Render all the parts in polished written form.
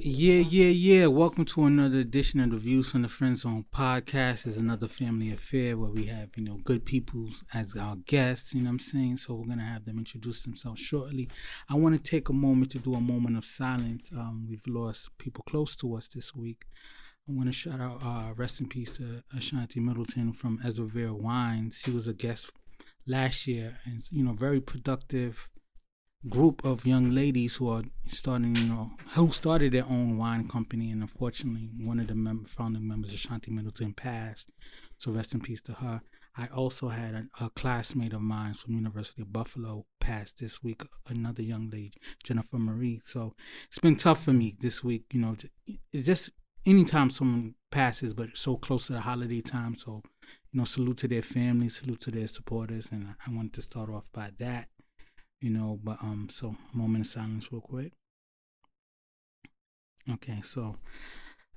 Yeah. Welcome to another edition of the Views from the Friend Zone Podcast. It's another family affair where we have, good people as our guests, So we're going to have them introduce themselves shortly. I want to take a moment to do a moment of silence. We've lost people close to us this week. I want to shout out, rest in peace to Ashanti Middleton from Ezra Vera Wines. She was a guest last year and, very productive group of young ladies who are starting, who started their own wine company, and unfortunately one of the founding members, Ashanti Middleton, passed. So rest in peace to her. I also had a classmate of mine from University of Buffalo pass this week, another young lady, Jennifer Marie. So it's been tough for me this week, it's just anytime someone passes, but so close to the holiday time. So, salute to their families, salute to their supporters, and I wanted to start off by that. So a moment of silence real quick. Okay, so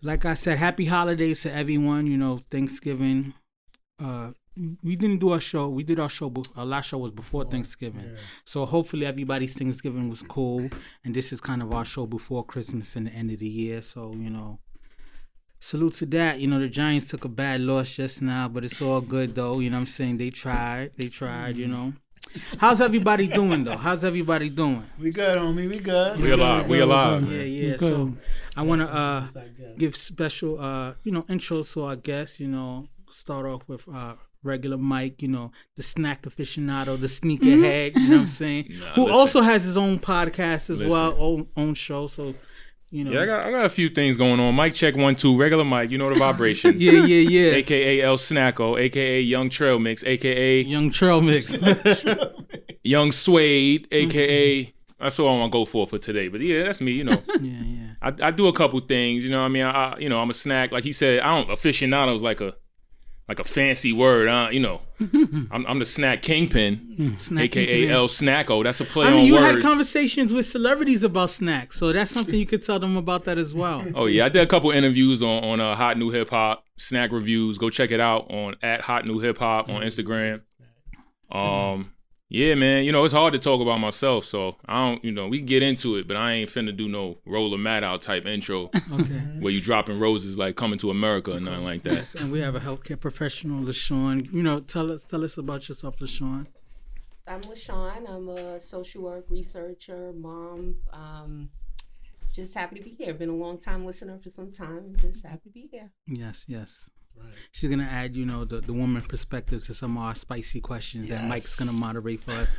like I said, happy holidays to everyone, Thanksgiving. We didn't do our show. We did our show, our last show was before Thanksgiving. Yeah. So hopefully everybody's Thanksgiving was cool, and this is kind of our show before Christmas and the end of the year. So, salute to that. The Giants took a bad loss just now, but it's all good though. They tried, How's everybody doing though? We good, homie. We good. We alive. Yeah. So I want to give special intros to our guests. Start off with Regular Mike. The snack aficionado, the sneakerhead. Who also has his own podcast as well, own show. So. Yeah, I got a few things going on. Mic check 1, 2, Regular Mike. You know the vibration. yeah. AKA El Snacko, AKA Young Trail Mix, AKA Young Suede, AKA That's what I want to go for today. But yeah, that's me. Yeah. I do a couple things. I mean, I'm a snack. Like he said, I don't aficionado is like a fancy word. I'm the snack kingpin, AKA El Snacko. That's a play on words. You had conversations with celebrities about snacks, so that's something you could tell them about that as well. Oh yeah, I did a couple interviews on Hot New Hip Hop, snack reviews. Go check it out on @HotNewHipHop on Instagram. Yeah, man. It's hard to talk about myself, so I don't. We can get into it, but I ain't finna do no Roller Maddow type intro, where you dropping roses like Coming to America or nothing like that. Yes, and we have a healthcare professional, LaShawn. Tell us about yourself, LaShawn. I'm LaShawn. I'm a social work researcher, mom. Just happy to be here. Been a long time listener for some time. Just happy to be here. Yes. Right. She's going to add, the woman perspective to some of our spicy questions that Mike's going to moderate for us.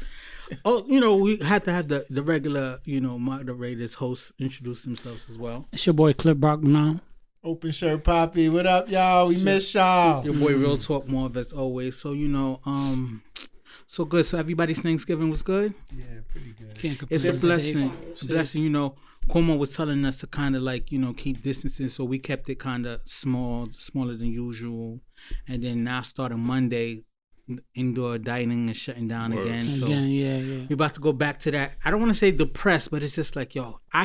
We had to have the regular, moderators, hosts introduce themselves as well. It's your boy, Cliff Brock, now. Open Shirt Poppy. What up, y'all? We miss y'all. Your boy, Real Talk Marv, as always. So, so good. So everybody's Thanksgiving was good? Yeah, pretty good. Can't complain. It's a blessing. It's a blessing, Cuomo was telling us to kind of keep distancing, so we kept it kind of smaller than usual. And then now starting Monday, indoor dining is shutting down again. So we're about to go back to that. I don't want to say depressed, but it's just I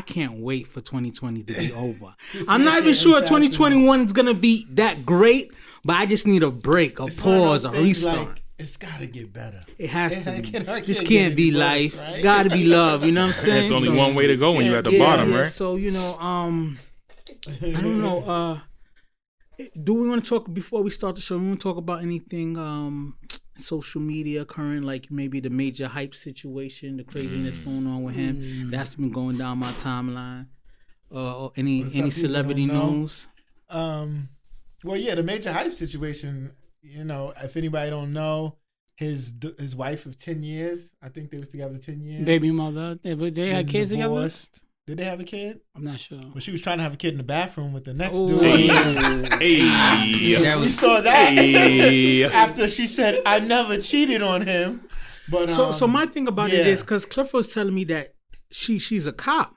can't wait for 2020 to be over. I'm not even sure 2021 is going to be that great, but I just need a break, pause, a restart. It's got to get better. It has to. This can't be life. Right? Got to be love. You know what I'm saying? There's only one way to go when you're at the bottom, right? So, I don't know. Do we want to talk, before we start the show, we want to talk about anything social media current, like maybe the Major Hype situation, the craziness going on with him? That's been going down my timeline. Or any celebrity news? The Major Hype situation... if anybody don't know, his wife of 10 years, I think they was together 10 years. Baby mother. They had kids divorced. Together? Did they have a kid? I'm not sure. Well, she was trying to have a kid in the bathroom with the next dude. Hey. We saw that. Hey. After she said, I never cheated on him. But so my thing about it is, because Clifford was telling me that she's a cop.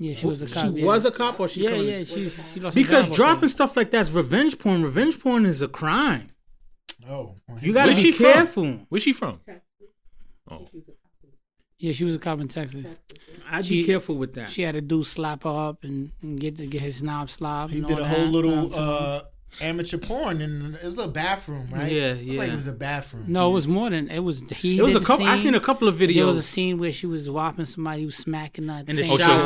Yeah, she was a cop. She was a cop, or she she lost her job. Because dropping stuff like that's revenge porn. Revenge porn is a crime. Oh, you gotta be careful. Where's she from? Oh, yeah, she was a cop in Texas. I'd be careful with that. She had a dude slap her up and get his knob slobbed. He did a whole little amateur porn, and it was a bathroom, right? Yeah, yeah. Like it was a bathroom. No, it was more than it was. He it was a couple. I seen a couple of videos. There was a scene where she was whopping somebody, who smacking that.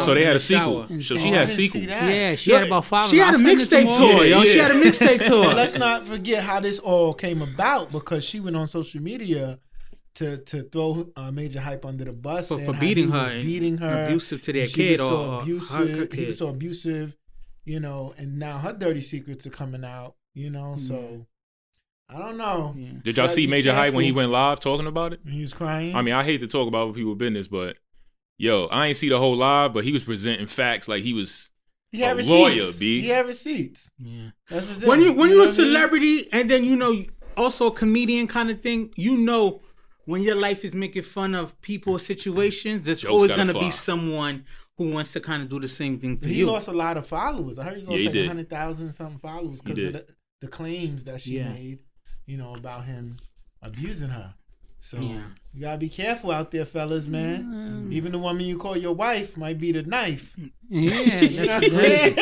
So they had a sequel. So she had a sequel. Yeah, she had about 5. She had a mixtape tour, yo. She had a mixtape tour. Let's not forget how this all came about, because she went on social media to throw Major Hype under the bus for beating her, abusive to their kid, or abusive. He was so abusive. You know, and now her dirty secrets are coming out, you know, so I don't know. Yeah. Did y'all see Major Hype when he went live talking about it? He was crying. I mean, I hate to talk about people's business, but yo, I ain't see the whole live, but he was presenting facts like he was a lawyer, B. He had receipts. Yeah. That's his when you're a celebrity and then, you know, also a comedian kind of thing, you know, when your life is making fun of people or situations, there's always going to be someone who wants to kind of do the same thing to you. He lost a lot of followers. I heard he lost 100,000 something followers because of the claims that she made, you know, about him abusing her. So you got to be careful out there, fellas, man. Even the woman you call your wife might be the knife. Yeah, you know what I'm saying?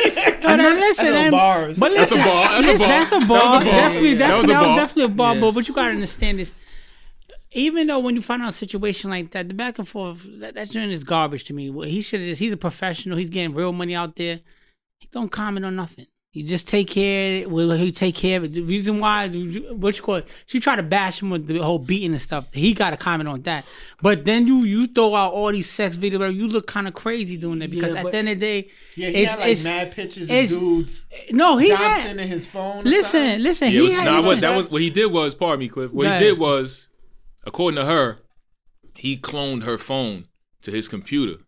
That's a bar. That was definitely a bar. Yeah. But you got to understand this. Even though when you find out a situation like that, the back and forth, that journey is garbage to me. He should have just, he's a professional. He's getting real money out there. He don't comment on nothing. You just take care of it. He take care of it. The reason why, what you call it, she tried to bash him with the whole beating and stuff. He got to comment on that. But then you throw out all these sex videos. You look kind of crazy doing that because at the end of the day, he had mad pictures of dudes. No, he had Johnson in his phone. Listen. What he did was, according to her, he cloned her phone to his computer.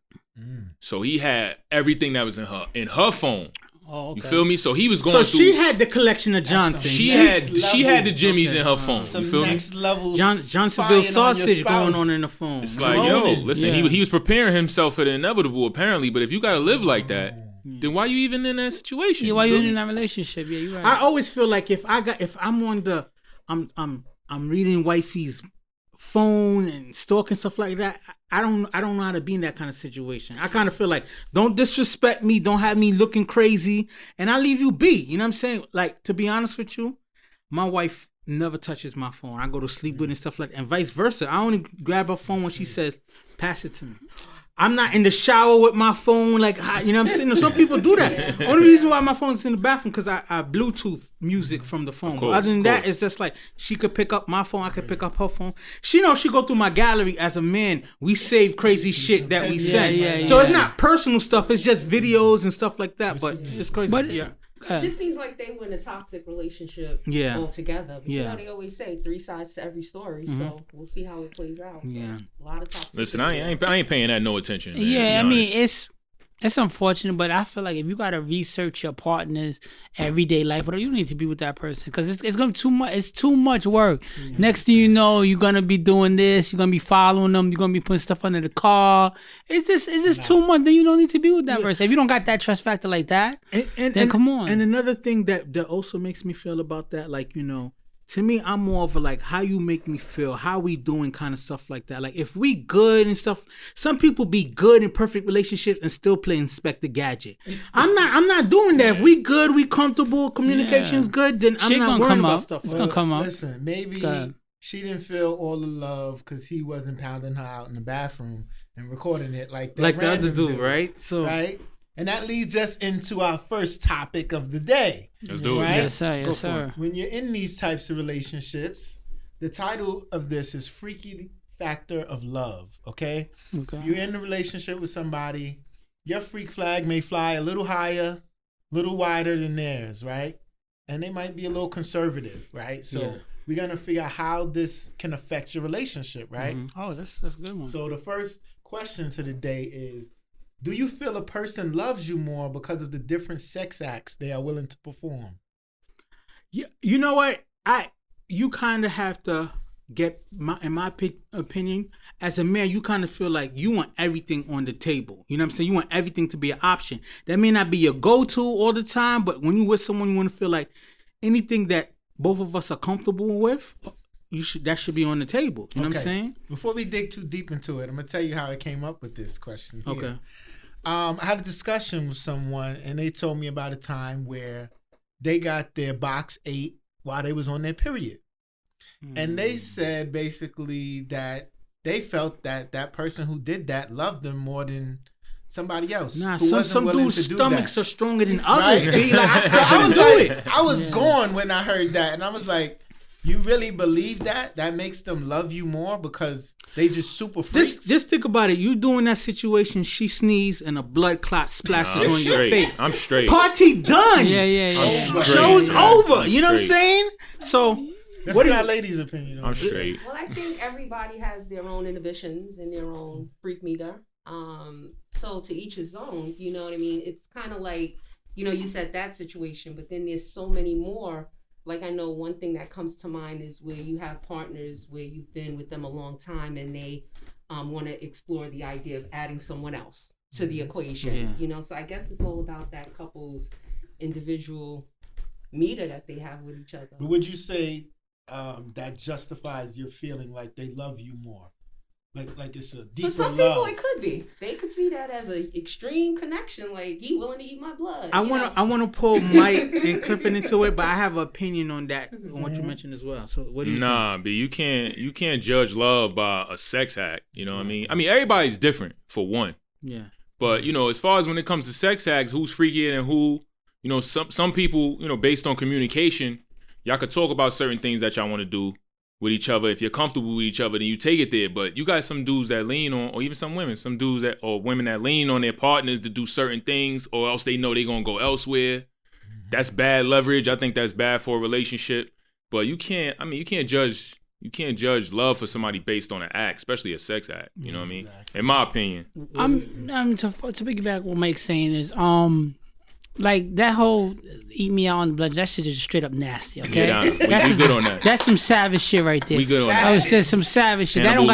So he had everything that was in her phone. Oh, okay. You feel me? So he was going through. So she had the collection of Johnson. She had the Jimmies in her phone. Some you feel next me? Level Johnsonville sausage going on in the phone. It's like, yo, listen, he was preparing himself for the inevitable apparently, but if you got to live like that, then why you even in that situation? Yeah, why you in that relationship? Yeah, you right. I always feel like if I'm reading wifey's phone and stalking stuff like that, I don't know how to be in that kind of situation. I kind of feel like, don't disrespect me, don't have me looking crazy, and I leave you be. You know what I'm saying? Like, to be honest with you, my wife never touches my phone. I go to sleep with and stuff like that, and vice versa. I only grab her phone when she says, pass it to me. I'm not in the shower with my phone, like, you know what I'm saying? Some people do that. Only reason why my phone's in the bathroom because I Bluetooth music from the phone. Course, other than that, it's just like she could pick up my phone, I could pick up her phone. She knows she go through my gallery as a man. We save crazy shit that we send. Yeah. So it's not personal stuff. It's just videos and stuff like that. But it's crazy. But it just seems like they were in a toxic relationship altogether. But you know they always say 3 sides to every story. So we'll see how it plays out. Yeah, a lot of toxic. Listen, I ain't paying that no attention. Man, yeah, I mean it's unfortunate, but I feel like if you gotta research your partner's everyday life, whatever, you need to be with that person because it's gonna be too much. It's too much work. Yeah. Next thing you know, you're gonna be doing this. You're gonna be following them. You're gonna be putting stuff under the car. It's just too much. Then you don't need to be with that person if you don't got that trust factor like that. And then come on. And another thing that also makes me feel about that, like, you know, to me, I'm more of a like how you make me feel, how we doing kind of stuff like that. Like if we good and stuff, some people be good in perfect relationships and still play Inspector Gadget. I'm not doing that. If we good, we comfortable, communication's good, then I'm not worried about stuff. It's gonna come up. Listen, maybe she didn't feel all the love because he wasn't pounding her out in the bathroom and recording it like the other dude, right? So right. And that leads us into our first topic of the day. Let's do it. Right? Yes, sir. Yes, sir. When you're in these types of relationships, the title of this is Freaky Factor of Love, okay? You're in a relationship with somebody. Your freak flag may fly a little higher, a little wider than theirs, right? And they might be a little conservative, right? So we're going to figure out how this can affect your relationship, right? Mm-hmm. Oh, that's a good one. So the first question to the day is, do you feel a person loves you more because of the different sex acts they are willing to perform? Yeah, you know what? You kind of have to get, in my opinion, as a man, you kind of feel like you want everything on the table. You know what I'm saying? You want everything to be an option. That may not be your go-to all the time, but when you're with someone, you want to feel like anything that both of us are comfortable with, that should be on the table. You know what I'm saying? Before we dig too deep into it, I'm going to tell you how I came up with this question here. Okay. I had a discussion with someone, and they told me about a time where they got their box 8 while they was on their period. Mm. And they said basically that they felt that that person who did that loved them more than somebody else. Nah, who some dude's stomachs are stronger than others. Right? Be like, so I was like, I was gone when I heard that. And I was like, you really believe that? That makes them love you more because they just super freaks? Just think about it. You doing that situation, she sneezes and a blood clot splashes on your face. I'm straight. Party done. Yeah. Show's over. You know what I'm saying? So that's what is that lady's opinion on? I'm straight. Well, I think everybody has their own inhibitions and their own freak meter. So to each his own, you know what I mean? It's kind of like, you know, you said that situation, but then there's so many more. Like, I know one thing that comes to mind is where you have partners where you've been with them a long time and they want to explore the idea of adding someone else to the equation, you know? So I guess it's all about that couple's individual meter that they have with each other. But would you say that justifies your feeling like they love you more? Like it's a deeper love. For some people, it could be. They could see that as an extreme connection. Like, he willing to eat my blood. I want to pull Mike and Cliff into it, but I have an opinion on that, on what you mentioned as well. So what do you think? B, you can't judge love by a sex act. You know what I mean? I mean, everybody's different, for one. Yeah. But, you know, as far as when it comes to sex acts, who's freakier and who, you know, some people, you know, based on communication, y'all could talk about certain things that y'all want to do with each other. If you're comfortable with each other, then you take it there. But you got some dudes that lean on, or even some women, or women that lean on their partners to do certain things, or else they know they're going to go elsewhere. That's bad leverage. I think that's bad for a relationship. But you can't judge love for somebody based on an act, especially a sex act. You know what I mean? In my opinion. I'm to piggyback what Mike's saying is, like that whole eat me out on the blood, that shit is straight up nasty, okay? Yeah, we good on that. That's some savage shit right there. We good on that. I was just some savage shit. That don't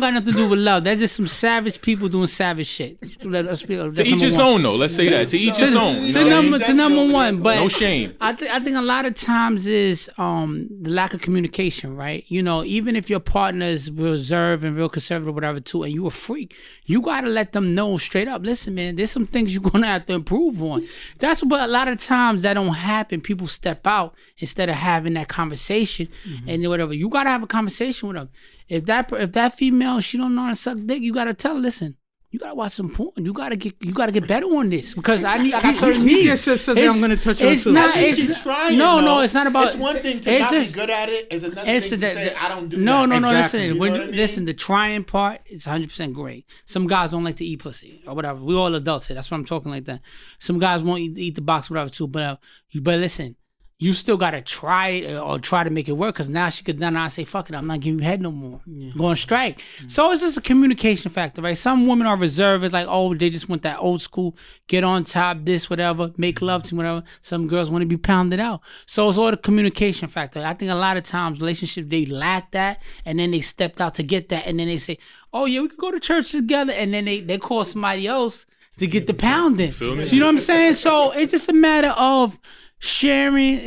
got nothing to do with love. That's just some savage people doing savage shit. To each his own, though. Let's say that. To each his own. To number one. But no shame. I think a lot of times is the lack of communication, right? You know, even if your partner is reserved and real conservative, whatever, too, and you a freak, you got to let them know straight up, listen, man, there's some things you're going to have to improve on. That's what a lot of times that don't happen. People step out instead of having that conversation and whatever. You gotta have a conversation with them. If that female, she don't know how to suck dick, you gotta tell her, listen, you gotta watch some porn. You gotta get better on this because I got certain needs. I'm gonna touch on too. It's not about. It's one thing to not be good at it. It's another thing to say I don't do. Listen. Listen, the trying part is 100% great. Some guys don't like to eat pussy or whatever. We all adults here. That's why I'm talking like that. Some guys won't eat the box, whatever too. But listen. You still gotta try it or try to make it work because now she could then I say, fuck it, I'm not giving you head no more. Yeah. Go on strike. Mm-hmm. So it's just a communication factor, right? Some women are reserved. It's like, oh, they just want that old school, get on top, this, whatever, make love to whatever. Some girls want to be pounded out. So it's all the communication factor. I think a lot of times relationships, they lack that and then they stepped out to get that and then they say, oh yeah, we could go to church together and then they call somebody else to get the pounding. So you know what I'm saying? So it's just a matter of sharing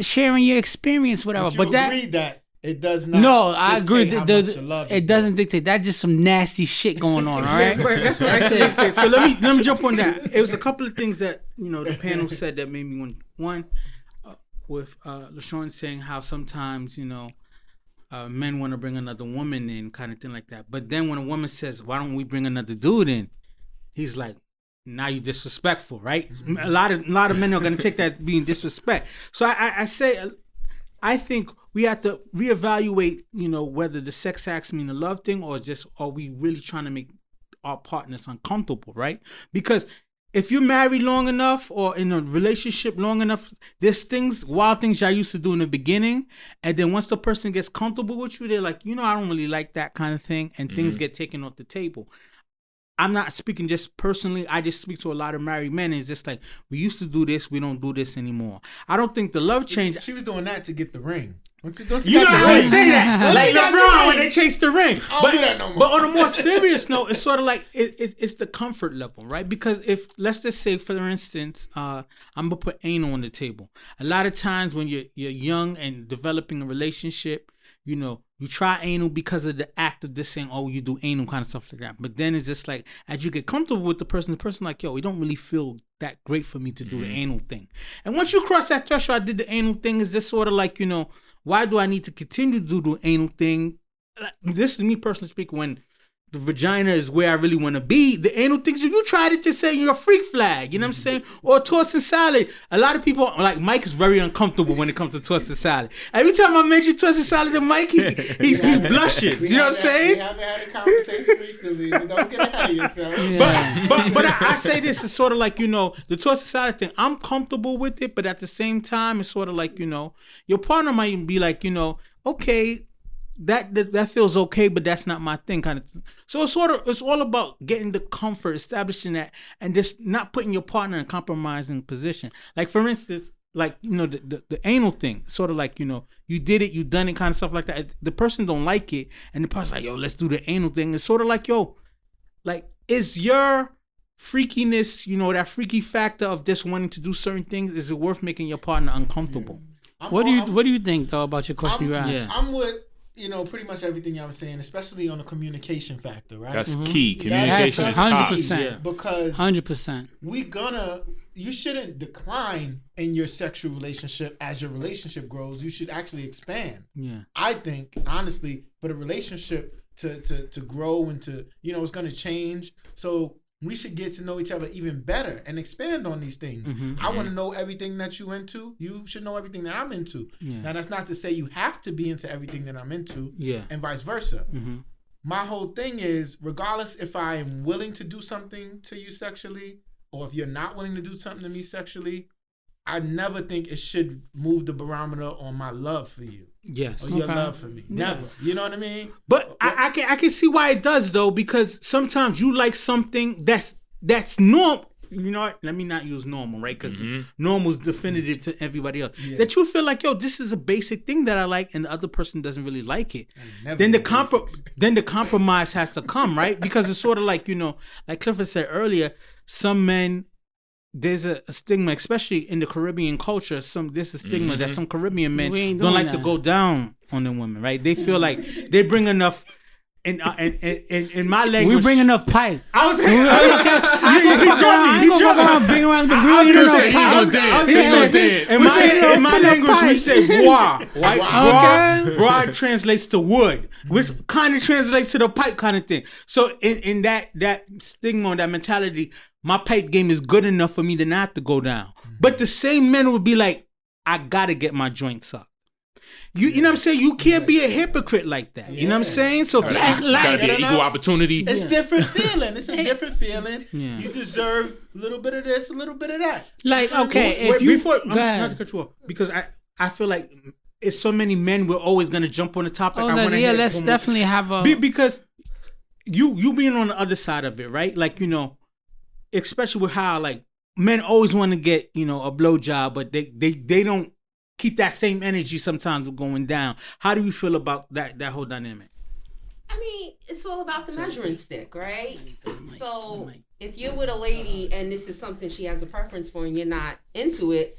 your experience, whatever. But you agree that it does not. No, I agree. It doesn't dictate. That's just some nasty shit going on. All right, that's what I said. So let me jump on that. It was a couple of things that you know the panel said that made me wonder. One, with LaShawn saying how sometimes you know men want to bring another woman in, kind of thing like that. But then when a woman says, "Why don't we bring another dude in?" He's like, now you're disrespectful, right? A lot of men are going to take that being disrespect. So I say, I think we have to reevaluate, you know, whether the sex acts mean a love thing or just are we really trying to make our partners uncomfortable, right? Because if you're married long enough or in a relationship long enough, there's things, wild things y'all used to do in the beginning. And then once the person gets comfortable with you, they're like, you know, I don't really like that kind of thing. And things get taken off the table. I'm not speaking just personally. I just speak to a lot of married men. It's just like, we used to do this. We don't do this anymore. I don't think the love changed. She was doing that to get the ring. Once you got the ring, when they chased the ring. I don't do that no more. But on a more serious note, it's sort of like, it's the comfort level, right? Because if, let's just say, for instance, I'm going to put anal on the table. A lot of times when you're young and developing a relationship, you know, You try anal because of the act of this saying, oh, you do anal kind of stuff like that. But then it's just like, as you get comfortable with the person like, yo, it don't really feel that great for me to do the anal thing. And once you cross that threshold, I did the anal thing, it's just sort of like, you know, why do I need to continue to do the anal thing? This is me personally speaking, when the vagina is where I really want to be. The anal things, if you tried it, just say you're a freak flag. You know what I'm saying? Or tossing salad. A lot of people, like Mike, is very uncomfortable when it comes to tossing salad. Every time I mention tossing salad to Mike, he blushes. You know what I'm saying? We haven't had a conversation recently, so don't get ahead of yourself. Yeah. But I say this is sort of like, you know, the tossing salad thing. I'm comfortable with it, but at the same time, it's sort of like, you know, your partner might be like, you know, okay, That feels okay, but that's not my thing, kind of thing. So it's all about getting the comfort, establishing that, and just not putting your partner in a compromising position. Like, for instance, like, you know, the anal thing, sort of like, you know, you did it, you done it, kind of stuff like that. If the person don't like it, and the person's like, yo, let's do the anal thing. It's sort of like, yo, like, it's your freakiness, you know, that freaky factor of just wanting to do certain things. Is it worth making your partner uncomfortable? Yeah. What do you think though about your question you asked? Yeah. I'm with, you know, pretty much everything y'all was saying, especially on the communication factor, right? That's key. Communication is top. 100%. Because 100%. You shouldn't decline in your sexual relationship. As your relationship grows, you should actually expand. Yeah. I think, honestly, for the relationship to grow and to, you know, it's going to change. So we should get to know each other even better and expand on these things. I want to know everything that you into. You should know everything that I'm into. Yeah. Now, that's not to say you have to be into everything that I'm into, and vice versa. My whole thing is, regardless if I am willing to do something to you sexually or if you're not willing to do something to me sexually, I never think it should move the barometer on my love for you. Yes. Or your love for me. Never. Yeah. You know what I mean? But I can see why it does though, because sometimes you like something that's normal. You know what? Let me not use normal, right? Because normal is definitive to everybody else. Yeah. That you feel like, yo, this is a basic thing that I like, and the other person doesn't really like it. Then the compromise has to come, right? Because it's sort of like, you know, like Clifford said earlier, some men, there's a stigma, especially in the Caribbean culture. There's a stigma that some Caribbean men don't like to go down on the women, right? They feel like they bring enough. In my language, we bring enough pipe. I was saying, in my language, we say bois, right? Bois translates to wood, which kind of translates to the pipe kind of thing. So in that stigma, that mentality, my pipe game is good enough for me to not to go down. But the same men would be like, I gotta get my joints up. You know what I'm saying? You can't be a hypocrite like that. You know what I'm saying? So it's gotta be an equal opportunity. It's different feeling. It's a different feeling. Yeah. You deserve a little bit of this, a little bit of that. Like, okay, not to cut you off, because I feel like it's so many men we're always gonna jump on the topic. Let's definitely have a because you being on the other side of it, right? Like, you know, especially with how like men always want to get, you know, a blowjob, but they don't keep that same energy sometimes going down. How do you feel about that whole dynamic? I mean, it's all about the measuring stick, right? So if you're with a lady and this is something she has a preference for and you're not into it,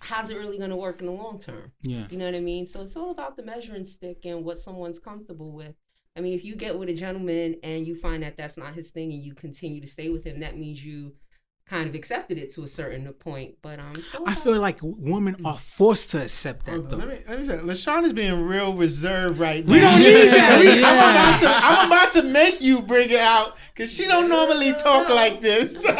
how's it really going to work in the long term? Yeah. You know what I mean? So it's all about the measuring stick and what someone's comfortable with. I mean, if you get with a gentleman and you find that that's not his thing and you continue to stay with him, that means you kind of accepted it to a certain point. But I feel like women are forced to accept that, though. Let me say, LaShawn is being real reserved right now. We don't need that. I'm about to make you bring it out because she don't normally talk like this. Don't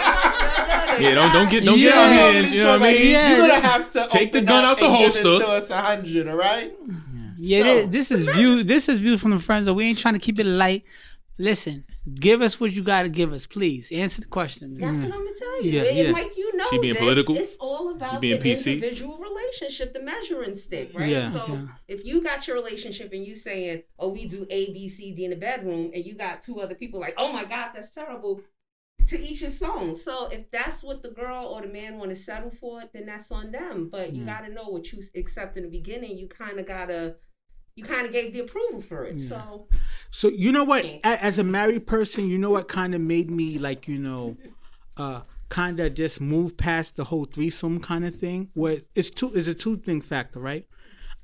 get on hands. You know what I mean? You're gonna have to take the gun out the holster. Give it to us 100, all right? This is Views from the Friend Zone. We ain't trying to keep it light. Listen, give us what you got to give us, please. Answer the question. That's what I'm going to tell you. Yeah. Like, you know, she being political. It's all about the PC. Individual relationship, the measuring stick, right? Yeah. So if you got your relationship and you saying, oh, we do A, B, C, D in the bedroom, and you got two other people like, oh, my God, that's terrible, to each his own. So if that's what the girl or the man want to settle for, then that's on them. But you got to know what you accept in the beginning. You kind of got to... You kind of gave the approval for it, So you know what? As a married person, you know what kind of made me like, you know, kind of just move past the whole threesome kind of thing. Where it's a two thing factor, right?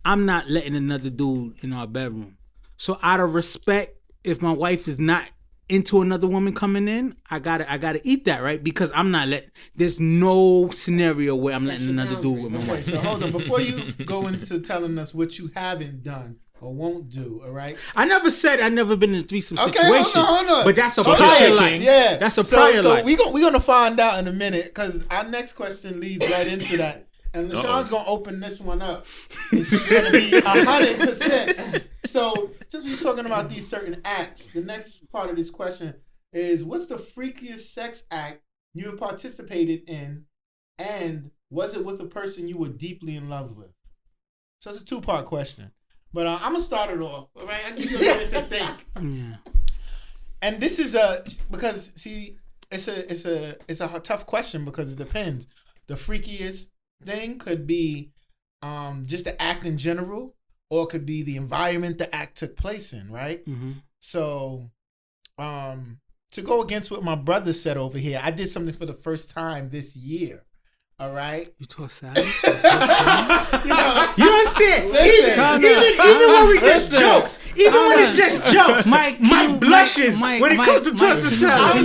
I'm not letting another dude in our bedroom. So out of respect, if my wife is not into another woman coming in, I gotta eat that, right? Because I'm not letting. There's no scenario where I'm letting another dude with my wife. So hold on, before you go into telling us what you haven't done or won't do, all right? I never said I never been in a threesome situation. Hold on. But that's a prior life. Yeah, that's a prior life. So we gonna find out in a minute, because our next question leads right into that. And LaShawn's going to open this one up. And she's going to be 100%. So, since we're talking about these certain acts, the next part of this question is, what's the freakiest sex act you have participated in? And was it with a person you were deeply in love with? So, it's a two-part question. But I'm going to start it off. All right? I'll give you a minute to think. Yeah. And this is because, see, it's a tough question because it depends. The freakiest thing could be just the act in general, or it could be the environment the act took place in, right? Mm-hmm. So to go against what my brother said over here, I did something for the first time this year. All right. You talk sad. You understand? Even when we get jokes, even when it's just jokes, Mike blushes when it comes to talk sad.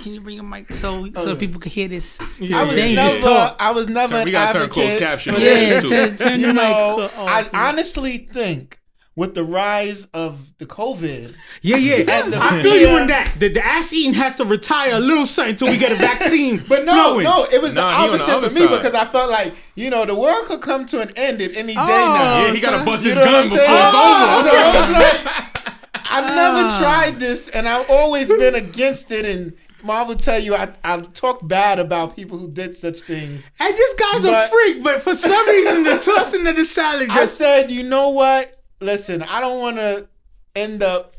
Can you bring a mic so people can hear this? I was never an advocate. Turn the mic. I honestly think, with the rise of the COVID. And I feel you in that. The ass eating has to retire a little something until we get a vaccine. But no, it was the opposite for me, because I felt like, the world could come to an end at any day now. Yeah, he got to bust his gun before it's over. So I've never tried this, and I've always been against it, and Mom will tell you I talk bad about people who did such things. And this guy's a freak, but for some reason, the tossing of the salad. I said, you know what? Listen, I don't want to end up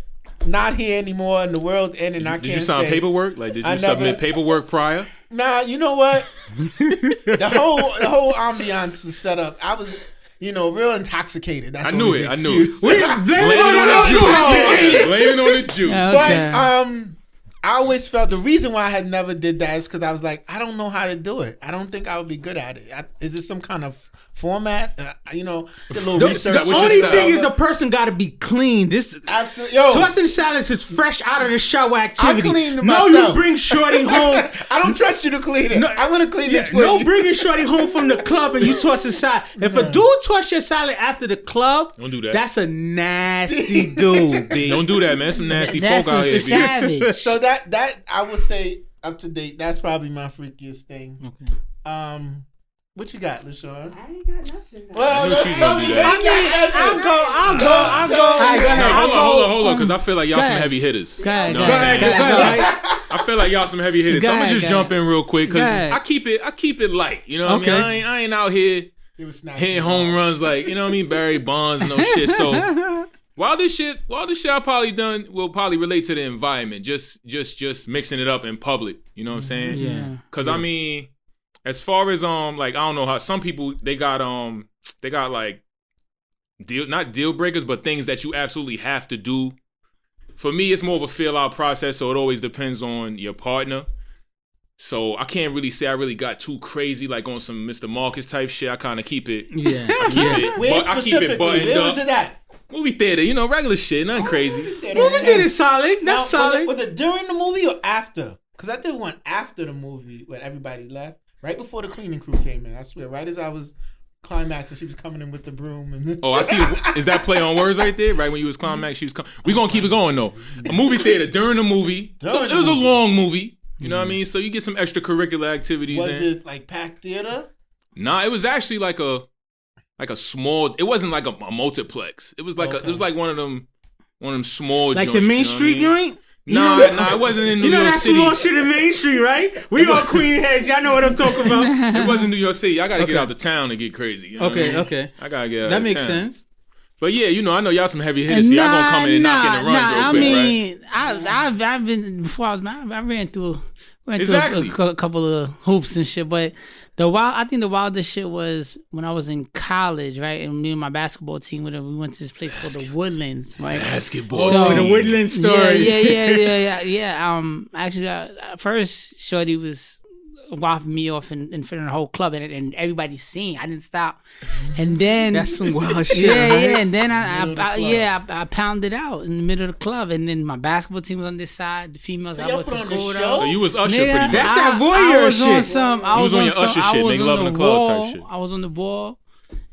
not here anymore and the world ending. Did you sign paperwork? Like, did you submit paperwork prior? Nah, you know what? The whole ambiance was set up. I was, real intoxicated. I knew it. Blame it on the juice. Okay. But I always felt the reason why I had never did that is because I was like, I don't know how to do it. I don't think I would be good at it. Is this some kind of format? Research. The only thing is the person got to be clean. This absolutely. Tossing salads is fresh out of the shower activity. I clean them myself. No, you bring shorty home. I don't trust you to clean it. No, I'm going to clean this for you. No bringing shorty home from the club and you toss a salad. If a dude toss your salad after the club, don't do that. That's a nasty dude, dude. Don't do that, man. Some nasty folk out here. That's savage. So that I would say up to date, that's probably my freakiest thing. Okay. What you got, LaShawn? I ain't got nothing. Well, she's gonna do that. I'm going. Hold on, because I feel like y'all some heavy hitters. I feel like y'all some heavy hitters. So I'm gonna just jump in real quick, because I keep it light. You know what I mean? I ain't out here hitting home runs like, you know what I mean, Barry Bonds, no shit. So. While this shit I probably done will probably relate to the environment, just mixing it up in public. You know what I'm saying? Yeah. Cause I mean, as far as like, I don't know how some people they got like not deal breakers, but things that you absolutely have to do. For me, it's more of a feel out process, so it always depends on your partner. So I can't really say I really got too crazy, like on some Mr. Marcus type shit. I kind of keep it. Yeah. I keep it buttoned up. Where was it at? Movie theater, regular shit, nothing crazy. Movie theater is solid. That's solid. Was it during the movie or after? Because I did one after the movie when everybody left, right before the cleaning crew came in. I swear, right as I was climaxing, she was coming in with the broom. And I see. Is that play on words right there? Right when you was climaxing, she was coming. We're going to keep it going, though. A movie theater during the movie. It was a long movie. You know what I mean? So you get some extracurricular activities in. Was it like packed theater? Nah, it was actually like a... like a small, it wasn't like a multiplex. It was like it was like one of them small. Like joints, the Main Street joint? Nah, it wasn't in New York City. You know that small shit in Main Street, right? We all Queen Heads, y'all know what I'm talking about. It wasn't New York City. I gotta get out of town and get crazy. You know what I mean? I gotta get out of town. That makes sense. But yeah, I know y'all some heavy hitters. So y'all gonna come in and knock in the runs real quick, right? I've been before I was married. I ran through a couple of hoops and shit, but. I think the wildest shit was when I was in college, right? And me and my basketball team, we went to this place called The Woodlands, right? The Woodlands story. Yeah. Actually, at first, shorty was lopping me off in front of the whole club, and everybody's seeing. I didn't stop. And then that's some wild shit. Yeah, right? Yeah. And then I pounded out in the middle of the club, and then my basketball team was on this side. The females so I went to school with. So you was Usher, nigga, pretty much. That's that voyeur shit. I was on your Usher shit. Nigga loving the club type shit. I was on the wall.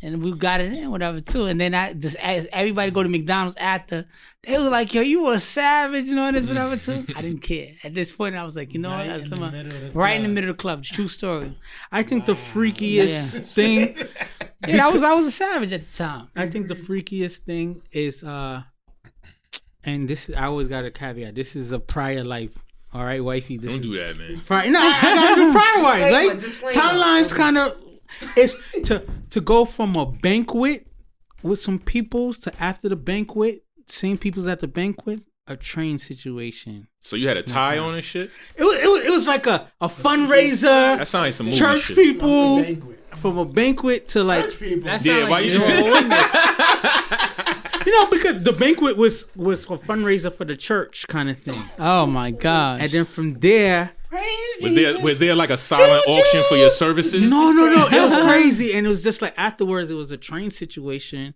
And we got it in, whatever, too. And then I just asked everybody go to McDonald's after. They were like, yo, you a savage, you know, this, whatever, too. I didn't care. At this point, I was like, you know what? In the middle of the club. True story. I think the freakiest thing. Yeah, I was a savage at the time. I think the freakiest thing is, and this, I always got a caveat. This is a prior life. All right, wifey. This don't do that, man. I got a prior wife. Like, timeline's kind of. It's to go from a banquet with some peoples to after the banquet, same peoples at the banquet, a train situation. So you had a tie on and shit? It was like a fundraiser. That sounds like some church shit. People from a banquet to like church people. That yeah, like why you doing this? You know, because the banquet was a fundraiser for the church kind of thing. Oh my gosh! And then from there. Was there like a silent auction for your services? No. It was crazy, and it was just like afterwards, it was a train situation.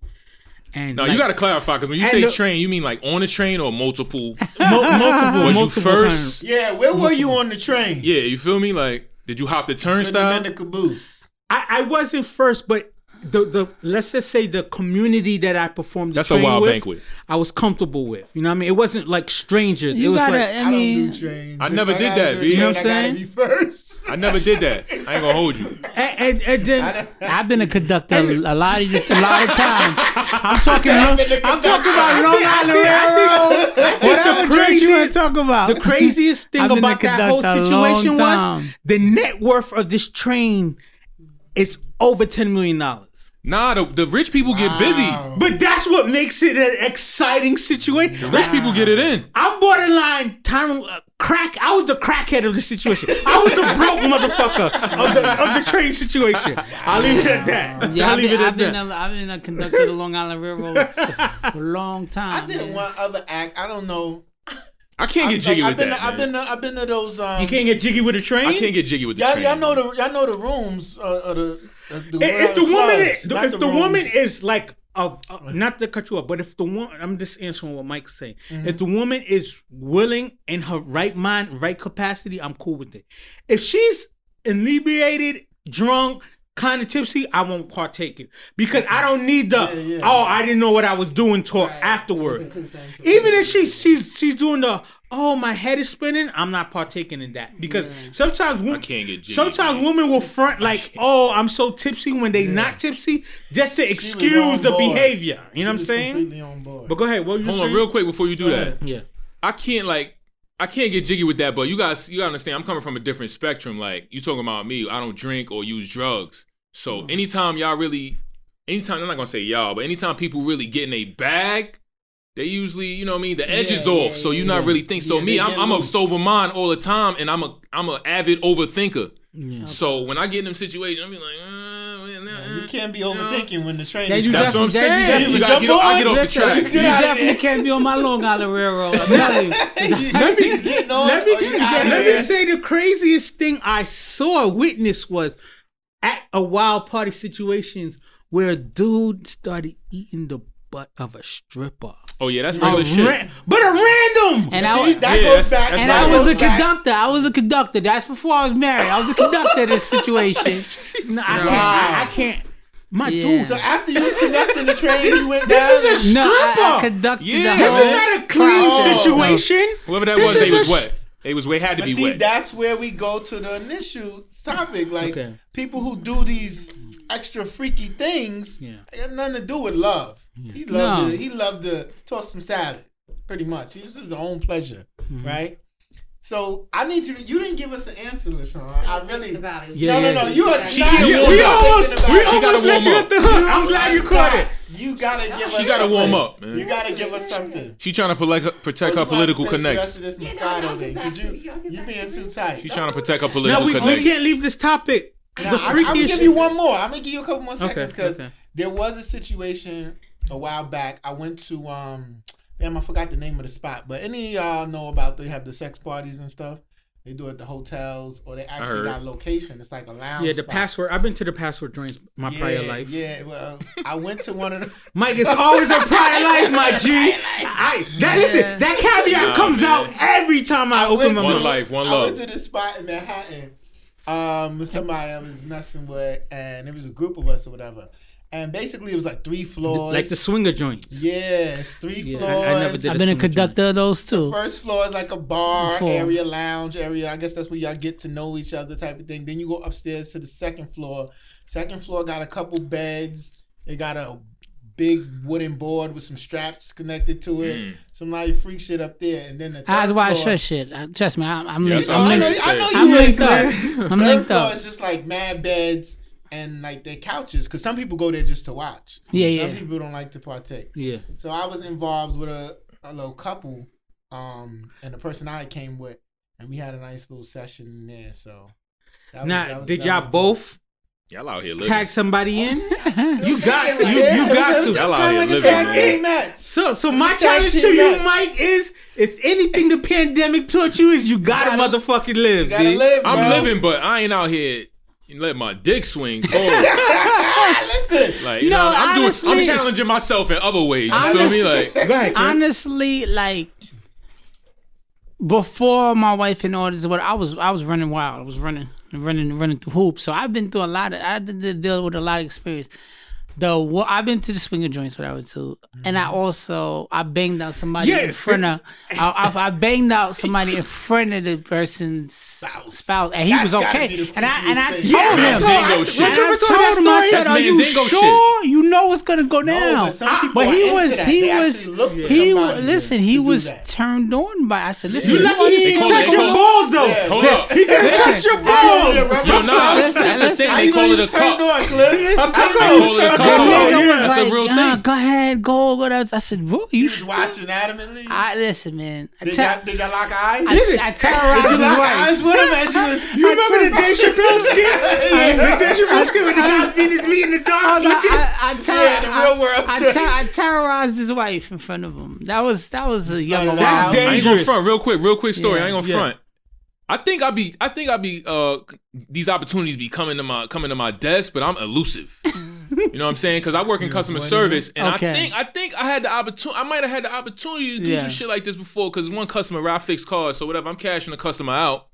And no, like, you got to clarify because when you say train, you mean like on a train or multiple? Multiple. Was you first? Yeah, where were you on the train? Yeah, you feel me? Like, did you hop the turnstile? The caboose. I wasn't first, but the let's just say the community that I performed. That's a wild banquet. I was comfortable with. You know what I mean? It wasn't like strangers. I don't do trains. I never did that. You know what I'm saying? I never did that. I ain't gonna hold you. And then I've been a conductor a lot of times. I'm talking about Long Island Railroad. Whatever drink you want to talk about. The craziest thing about that whole situation was the net worth of this train is over $10 million. Nah, the rich people get busy. But that's what makes it an exciting situation. The rich people get it in. I'm borderline crack. I was the crackhead of the situation. I was the broke motherfucker of the train situation. I'll leave it at that. Yeah, I've been a conductor of the Long Island Railroad for a long time. I did one other act. I don't know. I can't get jiggy with that. I've been to those. You can't get jiggy with a train. I can't get jiggy with the train. Y'all know the rooms. If the woman is like, not to cut you off, but if the woman, I'm just answering what Mike's saying. Mm-hmm. If the woman is willing in her right mind, right capacity, I'm cool with it. If she's inebriated, drunk, kind of tipsy, I won't partake it because I don't need the I didn't know what I was doing talk afterward. Even if she's doing the my head is spinning, I'm not partaking in that because sometimes women will front like I'm so tipsy when they not tipsy just to excuse the behavior. You know what I'm saying? On board. But go ahead. What you hold saying? On real quick before you do that. Yeah, I can't get jiggy with that, but you gotta understand, I'm coming from a different spectrum. Like, you talking about me, I don't drink or use drugs. So anytime, I'm not gonna say y'all, but anytime people really get in a bag, they usually, you know what I mean, the edge is off. So you're not really thinking. So I'm a sober mind all the time, and I'm an avid overthinker. Yeah. So when I get in them situations, I'm be like, you can't be overthinking when the train is. That's what I'm saying. You gotta get off the track. You definitely can't be on my Long Island Railroad. I'm telling you. Let me say the craziest thing I saw, witness, was at a wild party situations where a dude started eating the butt of a stripper. Oh yeah, that's regular shit. But a random. And I was a conductor. That's before I was married. I was a conductor in this situation. No, I can't. My dude. So after you was conducting the train, you went down. This is a stripper. No, I conducted. Yeah. This is not a clean situation. No. Whoever that was, they was wet. It had to be wet. See, that's where we go to the initial topic. Like, people who do these extra freaky things, it had nothing to do with love. Yeah. He loved to toss some salad, pretty much. It was his own pleasure, right? So I need you. You didn't give us an answer, LaShawn. I really. About it. No. We almost let you at the hook. I'm glad you caught it. You gotta give us. She gotta warm up, man. You gotta give us something. She trying to protect her political connects. You being too tight. She trying to protect her political connects. No, we can't leave this topic. I'm gonna give you one more. I'm gonna give you a couple more seconds because there was a situation a while back. I went to I forgot the name of the spot, but any of y'all know about they have the sex parties and stuff? They do it at the hotels, or they actually got a location. It's like a lounge. Yeah, the spot. Password. I've been to the Password joints my prior life. Yeah, well, I went to one of them. Mike, it's always a prior life, my G. Listen, that caveat comes out every time I open my mouth. I went to this spot in Manhattan with somebody I was messing with, and it was a group of us or whatever. And basically, it was like 3 floors. Like the swinger joints. Yes, 3 floors. I've been a conductor of those too. The first floor is like a bar area, lounge area. I guess that's where y'all get to know each other type of thing. Then you go upstairs to the second floor. Second floor got a couple beds. It got a big wooden board with some straps connected to it. Some like freak shit up there. And then the third floor. Eyes wide shut shit. Trust me, I'm linked up. I know you linked up. I'm linked up. Third floor is just like mad beds. And like their couches, because some people go there just to watch. Some people don't like to partake. Yeah. So I was involved with a little couple, and the person I came with, and we had a nice little session in there. So. Did y'all both? Y'all out here living. Tag somebody in. You got to. Y'all out here living, man. Match. So my challenge to you, Mike, is if anything the pandemic taught you is you gotta motherfucking live. You gotta live, bro. I'm living, but I ain't out here. You let my dick swing forward. Listen, I'm challenging myself in other ways. You feel me? Like, honestly, like before my wife and all this, I was running wild. I was running through hoops. So I've been through a lot. I had to deal with a lot of experience. I've been to the swinger joints, what I would do, and I banged out somebody in front of. I banged out somebody in front of the person's spouse, and he was okay. And I told him, I said, "Are you sure? Shit. You know what's gonna go down." But he was turned on by. I said, "Listen, you lucky he didn't touch your balls though. Hold up, he didn't touch your balls. Yo, no, that's the thing. They call it a cup." Go ahead. I said, "Bro, you was watching adamantly." Listen, man. Did y'all lock eyes? I terrorized you. Eyes with him as you was. You remember the Dave Chappelle skit? The Dave Chappelle skit with the guy Venus meeting the dog. I terrorized his wife in front of him. That was a young wild. That's dangerous. I ain't gonna front. Real quick story. I ain't gonna front. I think these opportunities be coming to my desk, but I'm elusive. You know what I'm saying? Because I work in customer service, and okay. I think I had the opportunity. I might have had the opportunity to do some shit like this before. Because one customer, where I fix cars, so whatever. I'm cashing the customer out,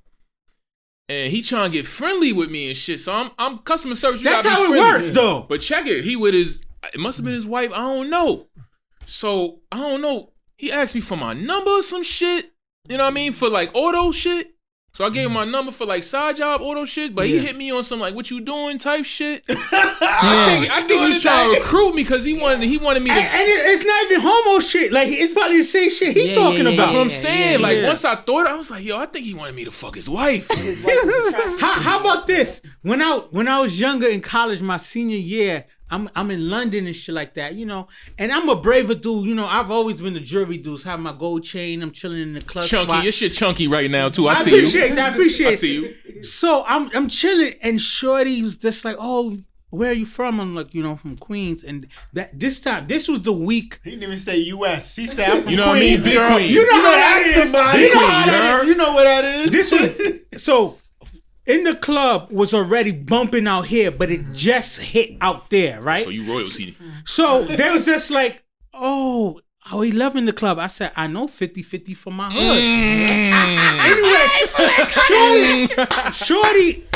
and he trying to get friendly with me and shit. So I'm customer service. That's how it works, though. But check it. He with his. It must have been his wife. I don't know. So I don't know. He asked me for my number or some shit. You know what I mean? For like auto shit. So I gave him my number for like side job, auto shit, but he hit me on some like "what you doing" type shit. I think he was trying to recruit me because he wanted me to. And it's not even homo shit. Like it's probably the same shit he talking about. That's what I'm saying. Once I thought, I was like, yo, I think he wanted me to fuck his wife. How about this? When I was younger in college, my senior year. I'm in London and shit like that, you know. And I'm a braver dude, you know. I've always been the jury dudes. Have my gold chain. I'm chilling in the club. Chunky, spot. Your shit chunky right now too. I appreciate that. I see you. So I'm chilling, and Shorty was just like, "Oh, where are you from?" I'm like, "You know, from Queens." And that this was the week. He didn't even say U.S. He said, "I'm from Queens, girl." I mean? Big Queens. You know what that is. You know what that is. This was so. In the club was already bumping out here, but it just hit out there, right? So you royalty. So they was just like, "Oh, are we loving the club?" I said, "I know 50-50 for my hood." Anyway,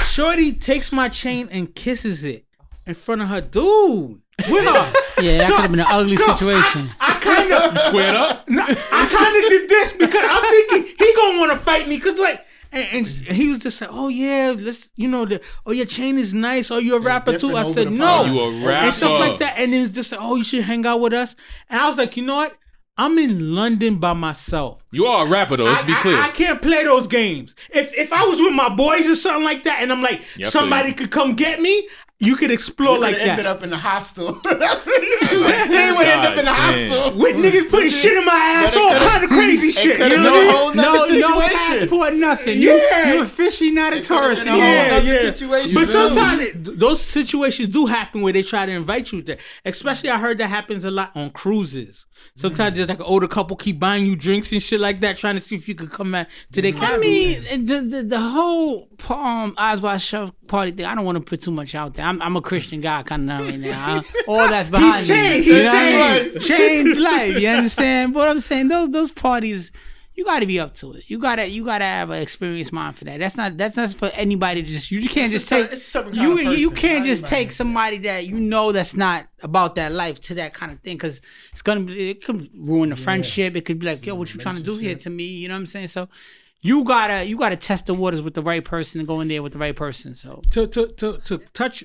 Shorty takes my chain and kisses it in front of her dude. With her. Yeah, that could have been an ugly situation. I kind of squared up. I kind of did this because I'm thinking he gonna want to fight me because like. And he was just like, "Oh yeah, let's, you know, your chain is nice. Oh, you're a rapper too." I said, "No, you a rapper," and stuff like that. And it was just like, "Oh, you should hang out with us." And I was like, "You know what? I'm in London by myself. You are a rapper though. Let's be clear. I can't play those games. If I was with my boys or something like that, and I'm like, somebody could come get me, You could explore like that. Ended up in the hostel. That's what you did. They would end up in the hostel with niggas putting shit in my ass, all kind of crazy shit. You know what I mean? No passport, nothing. Yeah. You're a fishy, not a tourist. Situation. But sometimes those situations do happen where they try to invite you there. Especially, I heard that happens a lot on cruises. Sometimes there's like an older couple keep buying you drinks and shit like that, trying to see if you could come back to their cabin. I mean, the whole Eyes Wide Shut party thing, I don't want to put too much out there. I'm a Christian guy kind of right now. All that's behind me. Changed life. You understand? But what I'm saying, those parties, you got to be up to it. You gotta have an experienced mind for that. That's not for anybody to just. You can't just take. You can't just take somebody that you know that's not about that life to that kind of thing, because it's gonna be, it could ruin the friendship. It could be like, yo, what you trying to do here to me? You know what I'm saying? So you gotta test the waters with the right person and go in there with the right person. So to touch.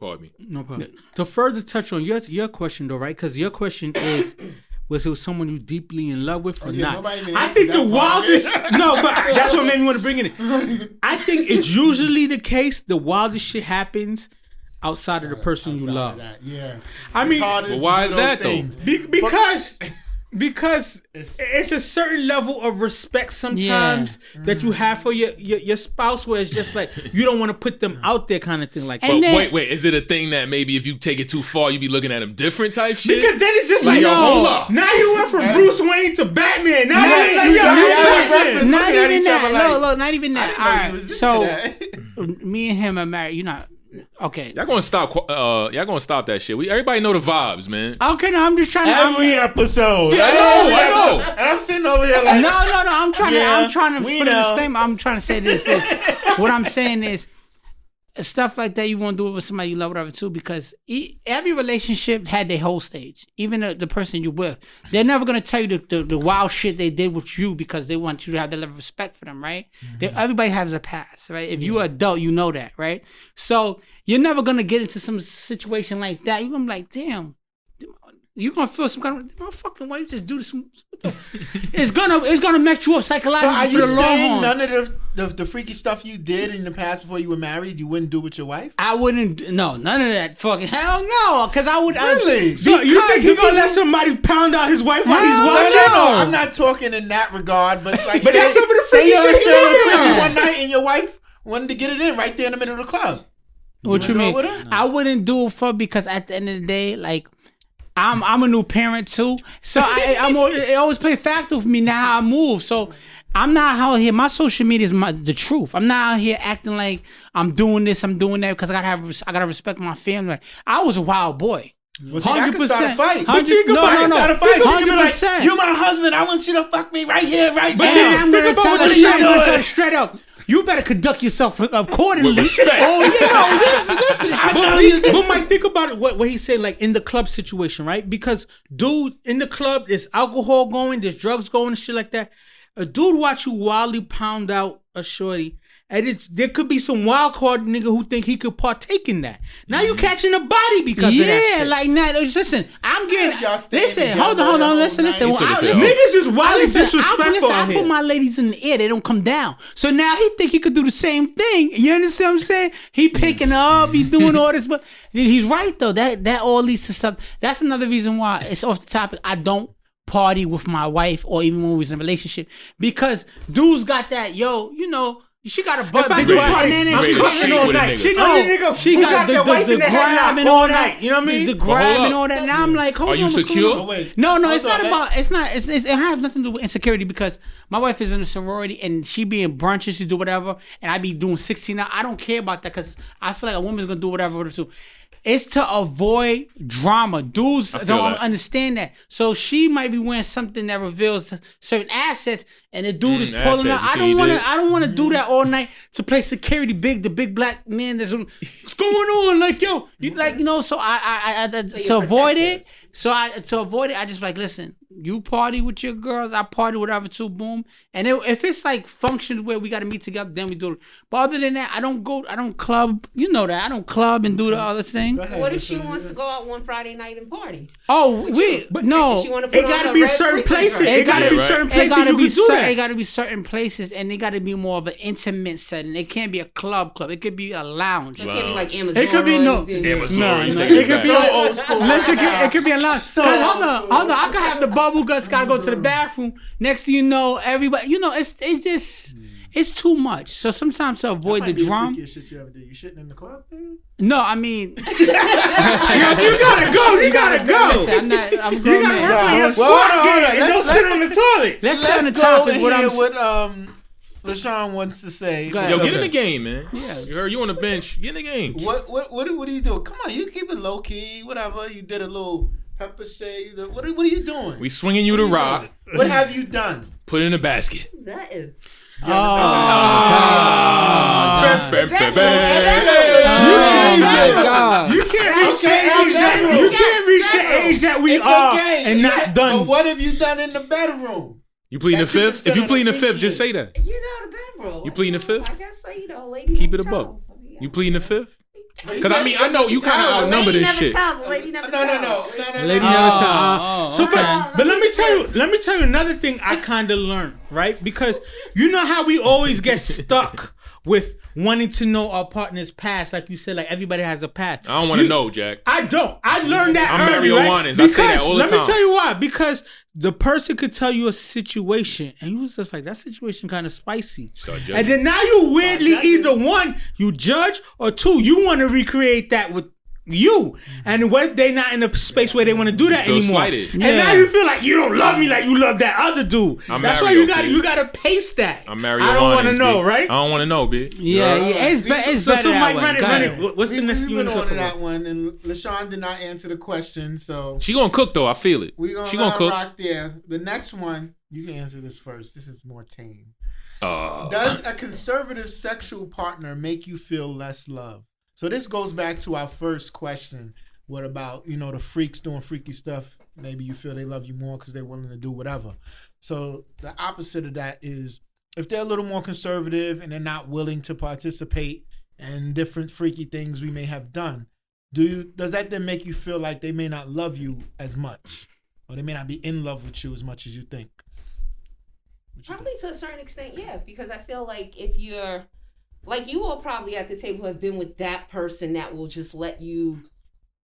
Pardon me. No problem. To further touch on your question though, right? Because your question is, was it someone you deeply in love with or not? I think the wildest. No, but that's what made me want to bring it in. I think it's usually the case. The wildest shit happens outside of the person you love. Yeah. I mean, why is that though? Because it's a certain level of respect sometimes that you have for your spouse, where it's just like you don't want to put them out there kind of thing like that. But wait, is it a thing that maybe if you take it too far, you be looking at them different type shit? Because then it's just like, yo, hold up. Now you went from Bruce Wayne to Batman. Now you're like, yo, not even that. No, not even that. All right, so me and him are married. You're not. Okay, y'all gonna stop that shit. Everybody know the vibes, man. Okay, no, I'm just trying to episode. Yeah, I know. And I'm sitting over here like no. I'm trying to put a disclaimer. I'm trying to say this. What I'm saying is, stuff like that you want to do it with somebody you love, whatever too, because every relationship had their whole stage. Even the person you're with, they're never gonna tell you the wild shit they did with you because they want you to have that level of respect for them, right? Mm-hmm. Everybody has a past, right? If you're an adult, you know that, right? So you're never gonna get into some situation like that. You're gonna be like, damn. You're gonna feel some kind of, my fucking wife just do this. It's gonna mess you up psychologically. So are you saying none of the freaky stuff you did in the past before you were married, you wouldn't do with your wife? I wouldn't. No, none of that. Fucking hell no. Cause I would. Really? So you think he's gonna let somebody pound out his wife while he's watching? No. I'm not talking in that regard. But like, but that's some of the freaky shit you did one night, and your wife wanted to get it in right there in the middle of the club. What you mean? I wouldn't do it for, because at the end of the day, like, I'm a new parent too, so it always play factor with me now how I move. So I'm not out here. My social media is the truth. I'm not out here acting like I'm doing this, I'm doing that, because I gotta respect my family. I was a wild boy. 100%. But you can start a fight. 100%. You're my husband. I want you to fuck me right here, right now. But then I'm gonna tell you straight up. You better conduct yourself accordingly. With respect. Oh, yeah. Listen. But Mike, think about it, what he said, like in the club situation, right? Because, dude, in the club, there's alcohol going, there's drugs going, and shit like that. A dude watch you wildly pound out a shorty, and there could be some wild card nigga who think he could partake in that. Now you catching a body because of that. Yeah, like, now, listen, I'm getting. Listen, hold on. Listen. Niggas is wildly disrespectful. I put my ladies in the air, they don't come down. So now he think he could do the same thing. You understand what I'm saying? He picking up, he doing all this, but he's right though. That all leads to stuff. That's another reason why it's off the topic. I don't party with my wife, or even when we was in a relationship, because dudes got that, yo, you know. She got a butt. I'm cutting all night. She know, she got the wife in the grab and all night. You know what I mean? The grab and all that. Now I'm like, hold on. Are you secure? No, it's not about. It's not. It has nothing to do with insecurity, because my wife is in a sorority and she be in brunches, she do whatever, and I be doing 16 hours. I don't care about that, because I feel like a woman's gonna do whatever too. It's to avoid drama. Dudes don't understand that. So she might be wearing something that reveals certain assets, and the dude is pulling her. I don't want to do that all night to play security big, the big black man that's what's going on? Like, yo, you know, so I to avoid it. I just like, listen, You party with your girls, I party with other two, boom. And if it's like functions where we got to meet together, then we do it. But other than that, I don't club. You know that. I don't club and do the other thing. What if she wants to go out one Friday night and party? Oh, no. It got to be certain places. It got to be certain places, and it got to be more of an intimate setting. It can't be a club. It could be a lounge. It can't be like Amazon. It could be no. It could be so old school. Listen, it could be a lounge. So hold on. I could have the bubble guts, gotta go to the bathroom. Next thing you know, everybody, it's just, it's too much. So sometimes to avoid the drama. Freakiest shit you ever did. You shitting in the club, dude? No, I mean, you gotta go. Listen, I'm grown man. You gotta work on your don't sit on the toilet. Let's sit on the toilet. What LaShawn wants to say. Yo, get in the game, man. Yeah, you on the bench? Get in the game. What are you doing? Come on, you keep it low key. Whatever. You did a little pepper shade. What are you doing? We swinging you the rock. What have you done? Put it in a basket. That is. You can't reach the age that we are and not done. But what have you done in the bedroom? You pleading the fifth? If you pleading the fifth, just say that. You know the bedroom. You pleading the fifth? I guess so. Lady. Keep it above. You pleading the fifth? Because I mean, I know you kind of outnumber this shit. No. Lady never tells. So, but let me tell you another thing I kind of learned, right? Because you know how we always get stuck with wanting to know our partner's past, like you said, like everybody has a past. I don't want to know, Jack. I don't. I learned that early, right? I'm Mario Juanes. I say that all the time. Let me tell you why. Because the person could tell you a situation, and you was just like, that situation kind of spicy. And then now you weirdly either one, you judge, or two, you want to recreate that with you. And what they not in a space where they want to do that anymore. Slighted. And now you feel like you don't love me like you love that other dude. That's why you gotta pace that. I'm Mario. I don't want to know, right? I don't want to know, bitch. Yeah. It's better. So Mike, run it. What's the next? We went on to that one, and LaShawn did not answer the question. So she gonna cook though. I feel it. She gonna cook. Rock there. The next one, you can answer this first. This is more tame. Does a conservative sexual partner make you feel less loved? So this goes back to our first question. What about, the freaks doing freaky stuff? Maybe you feel they love you more because they're willing to do whatever. So the opposite of that is if they're a little more conservative and they're not willing to participate in different freaky things we may have done, does that then make you feel like they may not love you as much? Or they may not be in love with you as much as you think? Probably to a certain extent, yeah. Because I feel like if you're... Like you all probably at the table have been with that person that will just let you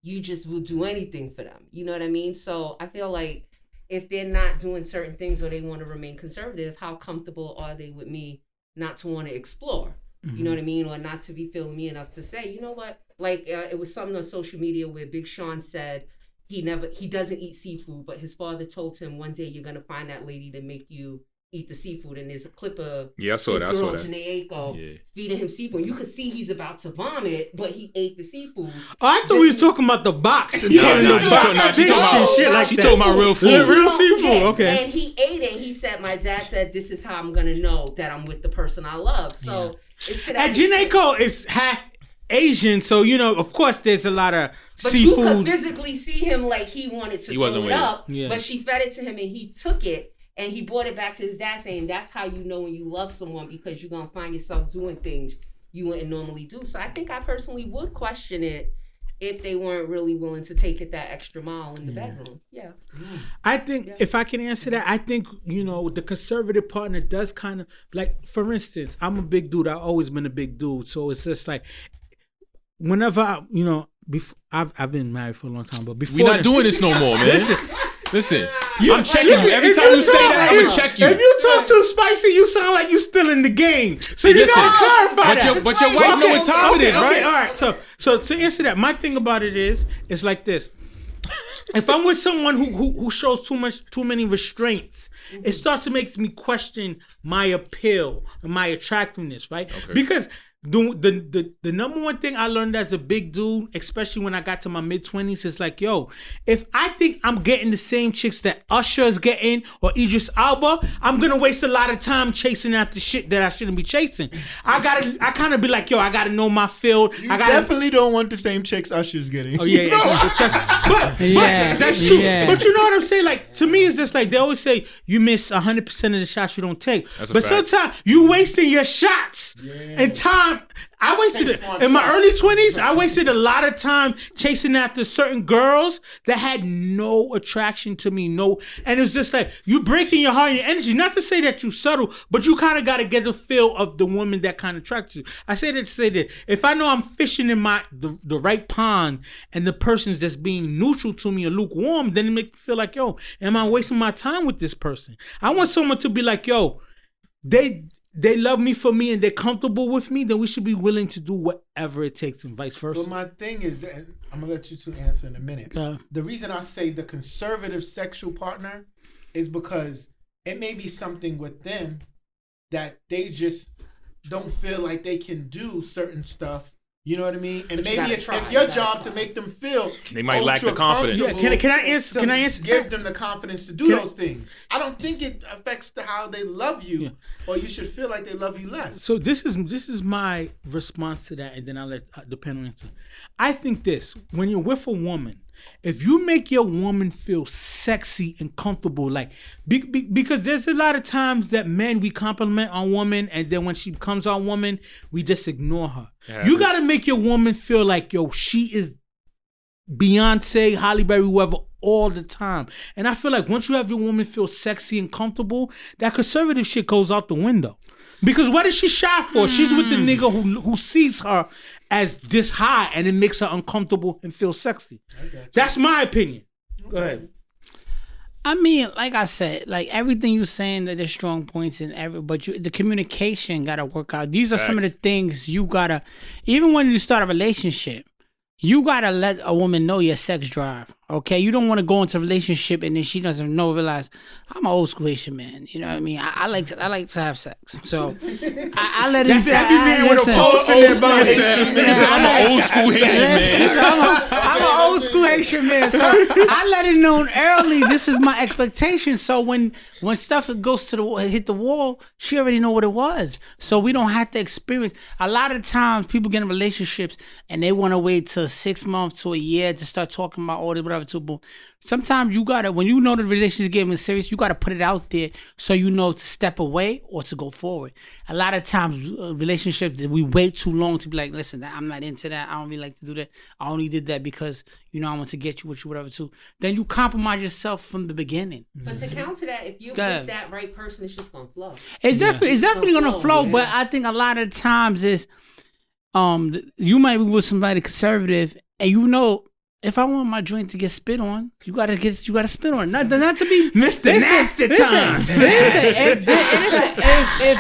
just will do anything for them. You know what I mean? So I feel like if they're not doing certain things or they want to remain conservative, how comfortable are they with me not to want to explore? Mm-hmm. You know what I mean? Or not to be feeling me enough to say, you know what? Like it was something on social media where Big Sean said he doesn't eat seafood, but his father told him one day you're going to find that lady to make you eat the seafood, and there's a clip of his girl Jhené Aiko feeding him seafood. You could see he's about to vomit, but he ate the seafood. Oh, I thought we was talking about the box. She told my real food. Yeah, real seafood, okay. And he ate it. He said, my dad said, this is how I'm going to know that I'm with the person I love. So it's today. And Jhené Aiko is half Asian, so, of course there's a lot of seafood. But you could physically see him like he wanted to throw it up, but she fed it to him and he took it. And he brought it back to his dad saying, that's how you know when you love someone, because you're going to find yourself doing things you wouldn't normally do. So I think I personally would question it if they weren't really willing to take it that extra mile in the bedroom. Yeah. I think if I can answer that, I think, the conservative partner does kind of, like, for instance, I'm a big dude. I've always been a big dude. So it's just like whenever, before, I've been married for a long time, but before. We're not doing this no more, man. Listen, I'm checking you. Every time you say that, I'm going to check you. If you talk too spicy, you sound like you still in the game. So you got to clarify that. But your wife knows what time it is, right? Okay, all right. So to answer that, my thing about it is, it's like this. If I'm with someone who shows too many restraints, it starts to make me question my appeal and my attractiveness, right? Okay. Because The number one thing I learned as a big dude, especially when I got to my mid-20s, is like, yo, if I think I'm getting the same chicks that Usher is getting or Idris Alba, I'm going to waste a lot of time chasing after shit that I shouldn't be chasing. I kind of be like, yo, I got to know my field. Definitely don't want the same chicks Usher's getting. Oh, yeah, yeah. But that's true. Yeah. But you know what I'm saying? Like, to me, it's just like, they always say, you miss 100% of the shots you don't take. But sometimes you wasting your shots and time. I wasted it in my early 20s. I wasted a lot of time chasing after certain girls that had no attraction to me. No, and it's just like you breaking your heart and your energy. Not to say that you subtle, but you kind of got to get the feel of the woman that kind of attracts you. I say that to say that if I know I'm fishing in the right pond and the person's just being neutral to me or lukewarm, then it makes me feel like, yo, am I wasting my time with this person? I want someone to be like, yo, they love me for me and they're comfortable with me, then we should be willing to do whatever it takes and vice versa. But my thing is that, I'm going to let you two answer in a minute. The reason I say the conservative sexual partner is because it may be something with them that they just don't feel like they can do certain stuff. You know what I mean? And maybe it's your job to make them feel they might lack the confidence. Yeah, can I answer? Give them the confidence to do those things. I don't think it affects how they love you, or you should feel like they love you less. So this is my response to that, and then I'll let the panel answer. I think this: when you're with a woman, if you make your woman feel sexy and comfortable, like because there's a lot of times that men, we compliment our woman, and then when she becomes our woman, we just ignore her. Yeah, you got to make your woman feel like, yo, she is Beyonce, Halle Berry, whoever, all the time. And I feel like once you have your woman feel sexy and comfortable, that conservative shit goes out the window. Because what is she shy for? She's with the nigga who sees her as this high, and it makes her uncomfortable and feel sexy. That's my opinion. Okay. Go ahead. I mean, like I said, like everything you're saying, that there's strong points in every, but the communication gotta work out. These are some of the things you gotta, even when you start a relationship, you gotta let a woman know your sex drive. Okay, you don't want to go into a relationship and then she doesn't realize I'm an old school Haitian man. You know what I mean? I like to have sex, so I let it. Every man with a pulse in their body. I'm an old school Haitian man. I'm an old school Haitian man. So I let it known early. This is my expectation. So when stuff goes to hit the wall, she already know what it was. So we don't have to experience. A lot of times people get in relationships and they want to wait till 6 months to a year to start talking about all the. Sometimes you gotta, when you know the relationship is getting serious, you gotta put it out there so you know to step away or to go forward. A lot of times, relationships, we wait too long to be like, listen, I'm not into that. I don't really like to do that. I only did that because, you know, I want to get you with you, whatever, too. Then you compromise yourself from the beginning. But to counter that, if you pick that right person, it's just gonna flow. It's definitely gonna flow, but I think a lot of times is, you might be with somebody conservative and you know, if I want my joint to get spit on, you gotta spit on. Not to be Mr. Nasty Time.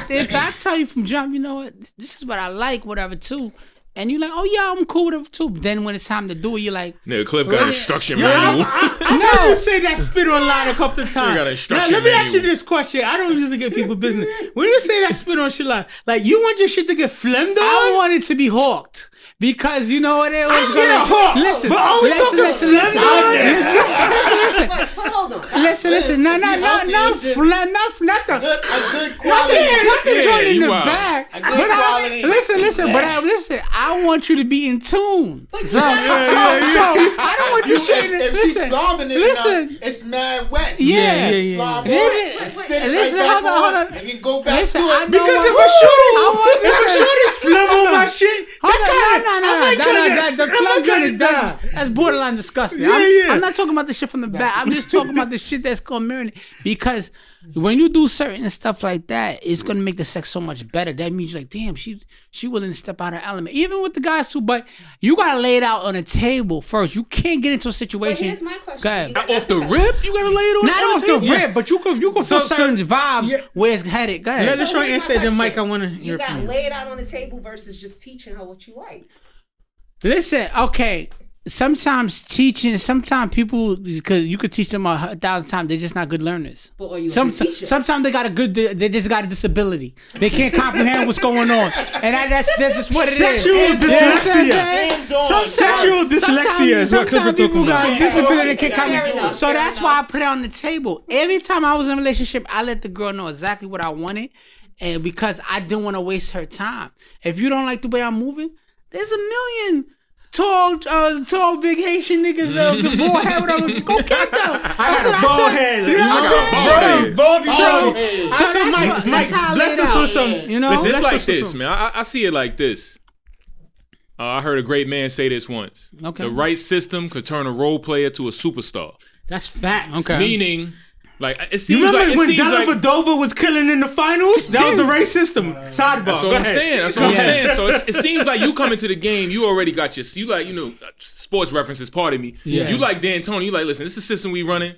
If I tell you from jump, you know what, this is what I like, whatever too. And you're like, oh yeah, I'm cool with it too. Then when it's time to do it, you're like, nigga, Cliff got an instruction manual. I you say that spit on line a couple of times. Let me ask you this question. I don't usually give people business. When you say that spit on shit line, like you want your shit to get phlegmed on? I want it to be hawked. Because you know what it was going to... Listen. Listen. I want you to be in tune. So I don't want this shit... Listen. It's mad west. Yeah. Listen, hold on. And you go back to it. Because if a shorty flub on my shit, that kind of... No, the flub gun is done. That's borderline disgusting. Yeah, I'm not talking about the shit from the back. I'm just talking about the shit that's gonna marinate it. Because when you do certain stuff like that, it's gonna make the sex so much better. That means you're like, damn, she willing to step out her element. Even with the guys too, but you gotta lay it out on a table first. You can't get into a situation. But here's my question. Off the rip? You gotta lay it on not the table? Not off the rip, but you can feel certain vibes where it's headed. Go ahead. Let's try and say then, Mike, I wanna hear from you. You gotta lay it out on the table versus just teaching her what you like. Listen, okay, sometimes teaching, sometimes people, because you could teach them 1,000 times, they're just not good learners. But are you sometimes they got a good, they just got a disability. They can't comprehend what's going on, and that's just what it is. Sexual dyslexia. Sexual dyslexia is what Cliff was talking about. So that's why I put it on the table. Every time I was in a relationship, I let the girl know exactly what I wanted, and because I didn't want to waste her time. If you don't like the way I'm moving, there's a million tall, big Haitian niggas the bald head, whatever. Go get them. That's what I said. You know what I'm saying? Bald head. So that's how I laid out. You know? Listen, it's like this, man. I see it like this. I heard a great man say this once. Okay. The right system could turn a role player to a superstar. That's facts. Okay. Meaning... like, it seems you remember like, when Della Vadova was killing in the finals? That was the right system. Sidebar. That's what I'm saying. That's what I'm saying. So it seems like you come into the game, you already got your... you like, you know, sports references, pardon me. Yeah. You like D'Antoni, you like, listen, this is the system we running.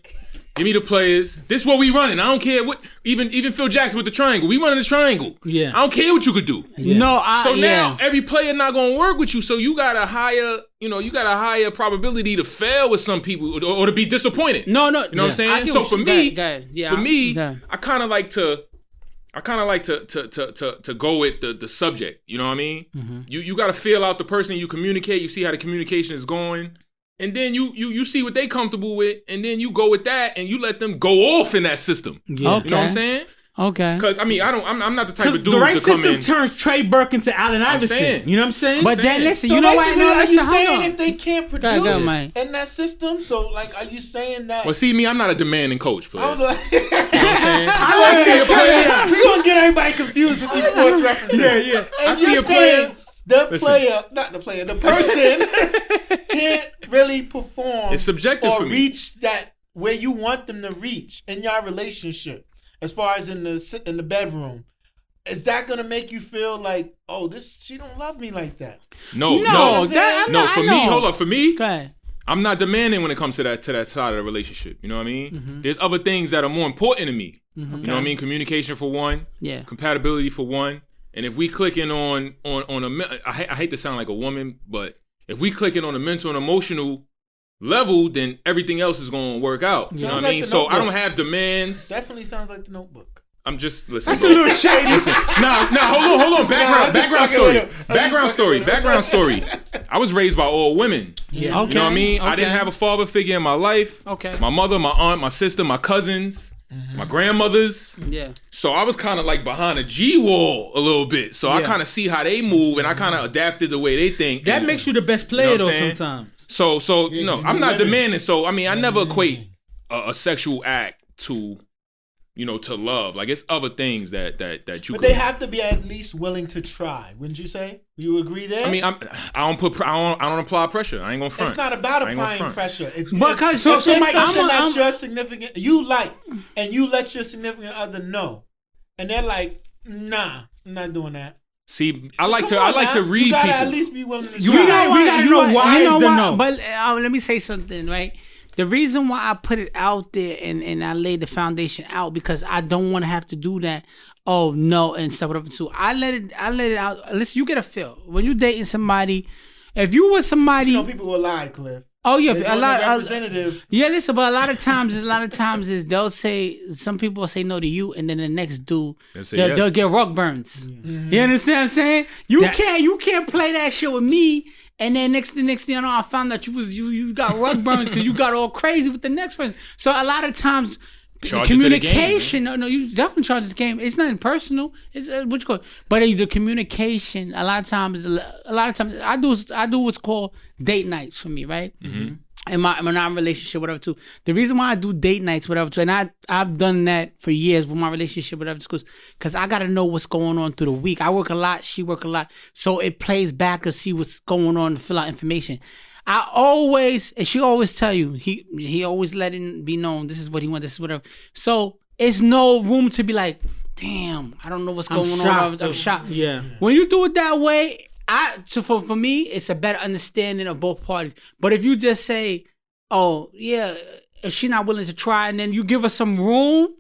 Give me the players. This is what we running. I don't care what... Even Phil Jackson with the triangle. We running the triangle. Yeah. I don't care what you could do. Yeah. No, now, every player not going to work with you, so you got a higher... you know, you got a higher probability to fail with some people or to be disappointed. No. You know what I'm saying? So for me, I kind of like to... I kind of like to go with the subject. You know what I mean? Mm-hmm. You got to feel out the person you communicate. You see how the communication is going. And then you see what they comfortable with, and then you go with that, and you let them go off in that system. Yeah. Okay. You know what I'm saying? Okay. Because I mean, I'm not the type of dude to come in. The right system turns Trey Burke into Allen Iverson. You know what I'm saying? But then listen, so you know what? No, are you saying if they can't produce in that system? So like, are you saying that? Well, see me, I'm not a demanding coach player. I don't know. You know what I'm saying? I see a player. We gonna get everybody confused with these sports references. Yeah. And I see a player. The person can't really perform it's subjective or reach that where you want them to reach in your relationship, as far as in the bedroom. Is that gonna make you feel like, oh, this she don't love me like that? For me, I'm not demanding when it comes to that side of the relationship. You know what I mean? Mm-hmm. There's other things that are more important to me. Mm-hmm. You know what I mean? Communication for one, compatibility for one. And if we clicking on a, I hate to sound like a woman, but if we clicking on a mental and emotional level, then everything else is going to work out. You know what I mean? So I don't have demands. Definitely sounds like The Notebook. I'm just listening. That's a little shady. Listen, hold on. Background story. I was raised by all women. Yeah. Okay. You know what I mean? Okay. I didn't have a father figure in my life. Okay. My mother, my aunt, my sister, my cousins. Mm-hmm. My grandmothers. Yeah. So I was kind of like behind a G wall a little bit. So I kind of see how they move, and I kind of adapted the way they think. That makes you the best player, you know though, sometimes. So I'm not demanding. So I mean, I never equate a sexual act to, you know, to love. Like it's other things that you. But they have to be at least willing to try. Wouldn't you say? You agree there? I mean, I don't apply pressure. I ain't gonna front. It's not about applying pressure. If there's something that your significant you like, and you let your significant other know, and they're like, "Nah, I'm not doing that." See, I like to read people. You gotta at least be willing to. We gotta know why. But let me say something, right? The reason why I put it out there and I laid the foundation out because I don't want to have to do that. Oh no, and stuff whatever too. I let it out. Listen, you get a feel when you dating somebody. If you were somebody, you know people will lie, Cliff. Oh yeah, a lot of times they'll say some people will say no to you, and then the next dude they'll get rug burns. Yeah. Mm-hmm. You understand what I'm saying? You can't play that shit with me. And then the next thing I know, I found that you got rug burns because you got all crazy with the next person. So a lot of times, communication. No, you definitely charge the game. It's nothing personal. It's what you call it. But the communication. A lot of times, I do what's called date nights for me, right? Mm-hmm. In my non-relationship, whatever too. The reason why I do date nights, whatever too, and I've done that for years with my relationship, whatever, because I got to know what's going on through the week. I work a lot, she work a lot, so it plays back to see what's going on to fill out information. I always, and she always tell you, he always let it be known, this is what he wants, this is whatever. So it's no room to be like, damn, I don't know what's going on. I'm shocked. Yeah. When you do it that way, for me, it's a better understanding of both parties. But if you just say, oh, yeah, if she not willing to try, and then you give her some room,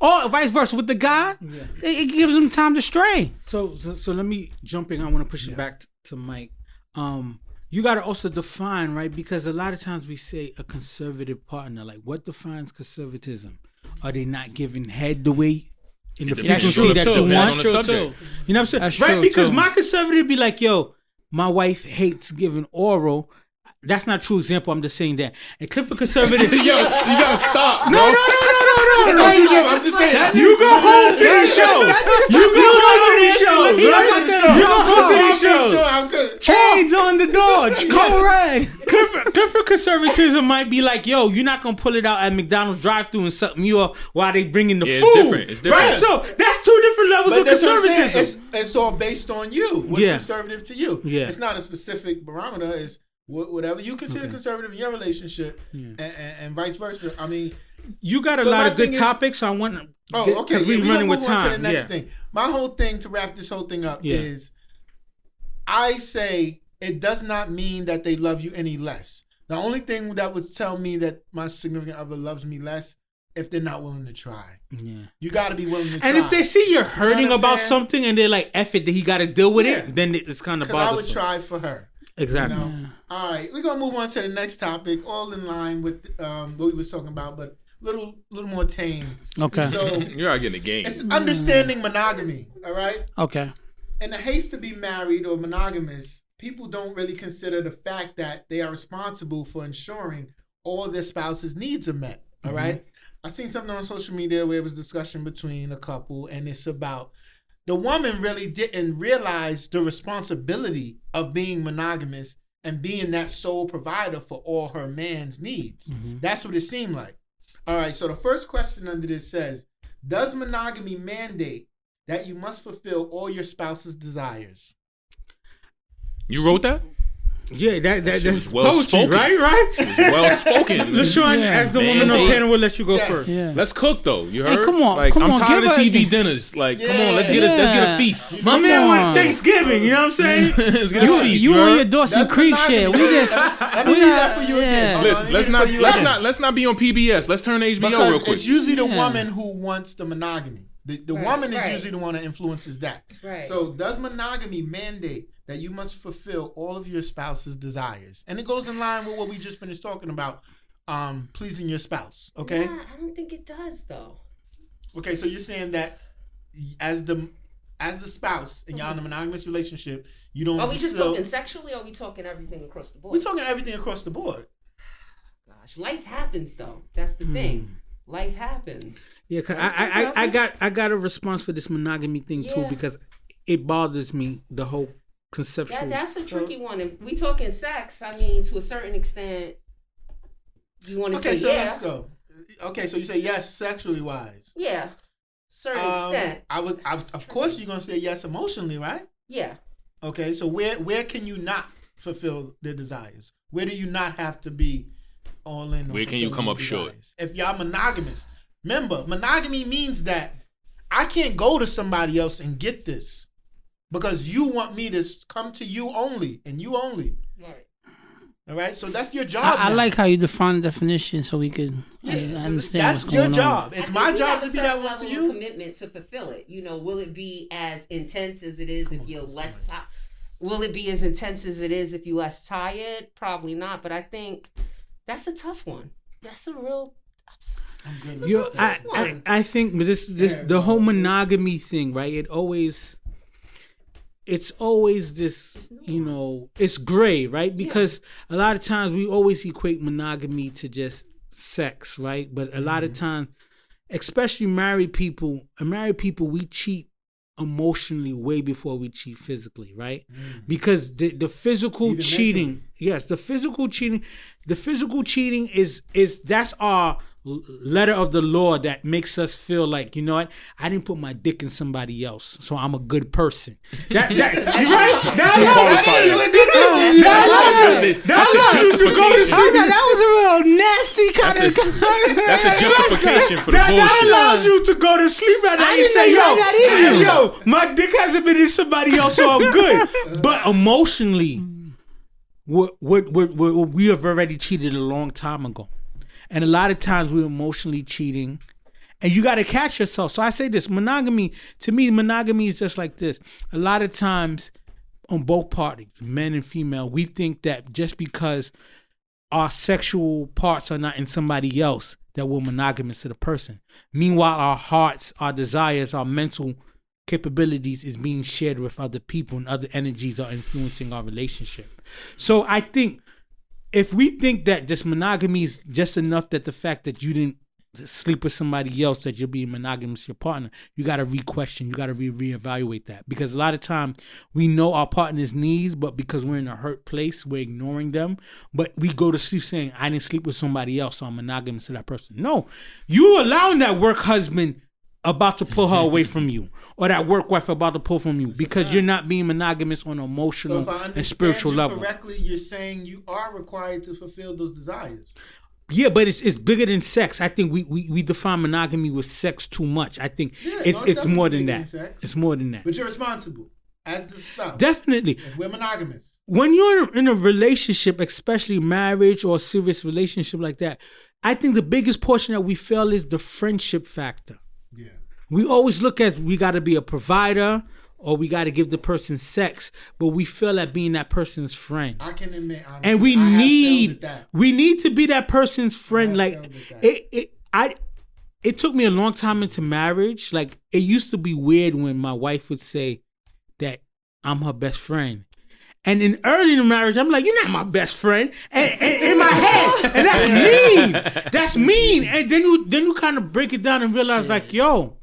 or vice versa with the guy, it gives them time to stray. So let me jump in. I want to push it back to Mike. you got to also define, right? Because a lot of times we say a conservative partner, like what defines conservatism? Are they not giving head the way in the frequency that you want? True. You know what I'm saying? Right? Because my conservative be like, yo, my wife hates giving oral. That's not a true example. I'm just saying that. And Clifford conservative. Yo, you gotta stop. Bro. No. I'm just saying. You go home to these shows. You go home to these shows. You go home to these shows. Chains on the door. Go red. Clifford conservatism might be like, yo, you're not gonna pull it out at McDonald's drive-thru and something you up while they bringing the food. It's different. Right. So that's two different levels of conservatism. It's all based on you. What's conservative to you? Yeah. It's not a specific barometer. It's whatever you consider conservative in your relationship, and vice versa. I mean, you got a lot of good topics. So I want to. Oh, okay. We're running with time. To the next thing. My whole thing to wrap this whole thing up is, I say it does not mean that they love you any less. The only thing that would tell me that my significant other loves me less, if they're not willing to try. Yeah. You got to be willing to try. And if they see you're hurting about something and they're like, "F it," that he got to deal with it, then it's kind of bothersome. I would try for her. Exactly. You know? All right, we're gonna move on to the next topic, all in line with what we was talking about, but little more tame. Okay. So you're out getting the game. It's understanding monogamy. All right. Okay. In the haste to be married or monogamous, people don't really consider the fact that they are responsible for ensuring all their spouse's needs are met. All right. I seen something on social media where it was discussion between a couple, and it's about the woman really didn't realize the responsibility of being monogamous and being that sole provider for all her man's needs. Mm-hmm. That's what it seemed like. All right, so the first question under this says, does monogamy mandate that you must fulfill all your spouse's desires? You wrote that? Yeah, that's well spoken, right? Well spoken. LaShawn, as the woman on panel, we'll let you go first. Yeah. Let's cook though. You heard? Hey, come on, like, I'm tired of TV dinners. Like, come on, let's get a feast. My man wanted Thanksgiving. You know what I'm saying? Let's get a feast. You on your Dawson Creek shit? We just we that for you again. Listen, let's not be on PBS. Let's turn HBO because real quick. It's usually the woman who wants the monogamy. The woman is usually the one that influences that. Right. So does monogamy mandate that you must fulfill all of your spouse's desires? And it goes in line with what we just finished talking about, pleasing your spouse, okay? Yeah, I don't think it does, though. Okay, so you're saying that as the spouse, and y'all in a monogamous relationship, you don't... Are we just talking sexually, or are we talking everything across the board? We're talking everything across the board. Gosh, life happens, though. That's the thing. Life happens. Yeah, because I got a response for this monogamy thing, too, because it bothers me, the whole... conceptual. That's a tricky one. If we talking sex, I mean, to a certain extent, you want to say let's go. Okay, so you say yes sexually wise. Yeah, certain extent. Of course, you're gonna say yes emotionally, right? Yeah. Okay, so where can you not fulfill their desires? Where do you not have to be all in? Where can you come up short? If y'all monogamous, remember, monogamy means that I can't go to somebody else and get this. Because you want me to come to you only and you only. Right. All right? So that's your job. I like how you define the definition so we could understand that's what's going on. That's your job. It's my job to be that one for you. Commitment to fulfill it. You know, will it be as intense as it is if you're less tired? Will it be as intense as it is if you're less tired? Probably not. But I think that's a tough one. That's a real... I think this the whole monogamy thing, right? It's always this, you know, it's gray, right? Because a lot of times we always equate monogamy to just sex, right? But a lot of times, especially married people, we cheat emotionally way before we cheat physically, right? Because the physical cheating is that's our letter of the law that makes us feel like, you know what, I didn't put my dick in somebody else, so I'm a good person. That you right? That was a real nasty kind of comment. That's a justification for the bullshit. That allows you to go to sleep at night and say, yo, my dick hasn't been in somebody else, so I'm good. But emotionally, we have already cheated a long time ago. And a lot of times we're emotionally cheating. And you got to catch yourself. So I say this, monogamy, to me, monogamy is just like this. A lot of times on both parties, men and female, we think that just because our sexual parts are not in somebody else, that we're monogamous to the person. Meanwhile, our hearts, our desires, our mental capabilities is being shared with other people, and other energies are influencing our relationship. So I think if we think that just monogamy is just enough, that the fact that you didn't sleep with somebody else, that you're being monogamous to your partner, you got to re-question, you got to reevaluate that. Because a lot of time we know our partner's needs, but because we're in a hurt place, we're ignoring them. But we go to sleep saying, I didn't sleep with somebody else, so I'm monogamous to that person. No, you allowing that work husband about to pull her away from you, or that work wife about to pull from you, because you're not being monogamous on an emotional and spiritual level. Correctly, you're saying you are required to fulfill those desires. Yeah, but it's bigger than sex. I think we define monogamy with sex too much. I think it's more than that. It's more than that. But you're responsible as the spouse. Definitely. And we're monogamous. When you're in a relationship, especially marriage or a serious relationship like that, I think the biggest portion that we fail is the friendship factor. Yeah. We always look at, we got to be a provider, or we got to give the person sex, but we fail at being that person's friend. I can admit, honestly, and we need to be that person's friend. It took me a long time into marriage. Like, it used to be weird when my wife would say that I'm her best friend. And in early in the marriage, I'm like, you're not my best friend. And in my head, and that's mean. And then you kind of break it down and realize, like, yo,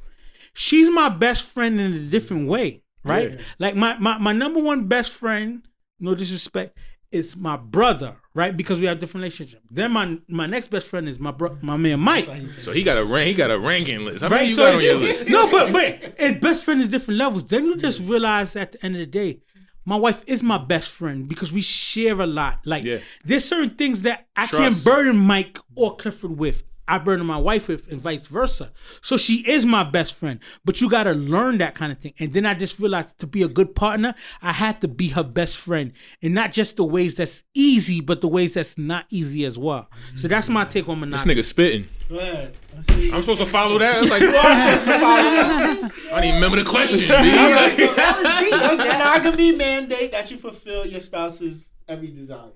she's my best friend in a different way, right? Yeah. Like my number one best friend, no disrespect, is my brother, right? Because we have a different relationship. Then my next best friend is my man Mike. So he got a ranking list. How many you got on your list? No, but his best friend is different levels. Then you just realize at the end of the day, my wife is my best friend because we share a lot. Like, there's certain things that I can't burden Mike or Clifford with. I burden my wife with, and vice versa. So she is my best friend. But you got to learn that kind of thing. And then I just realized, to be a good partner, I had to be her best friend. And not just the ways that's easy, but the ways that's not easy as well. So that's my take on monogamy. This nigga spitting. I'm supposed to follow that? It's like, well, I'm supposed to follow that. I didn't remember the question. That was monogamy mandate that you fulfill your spouse's every desire.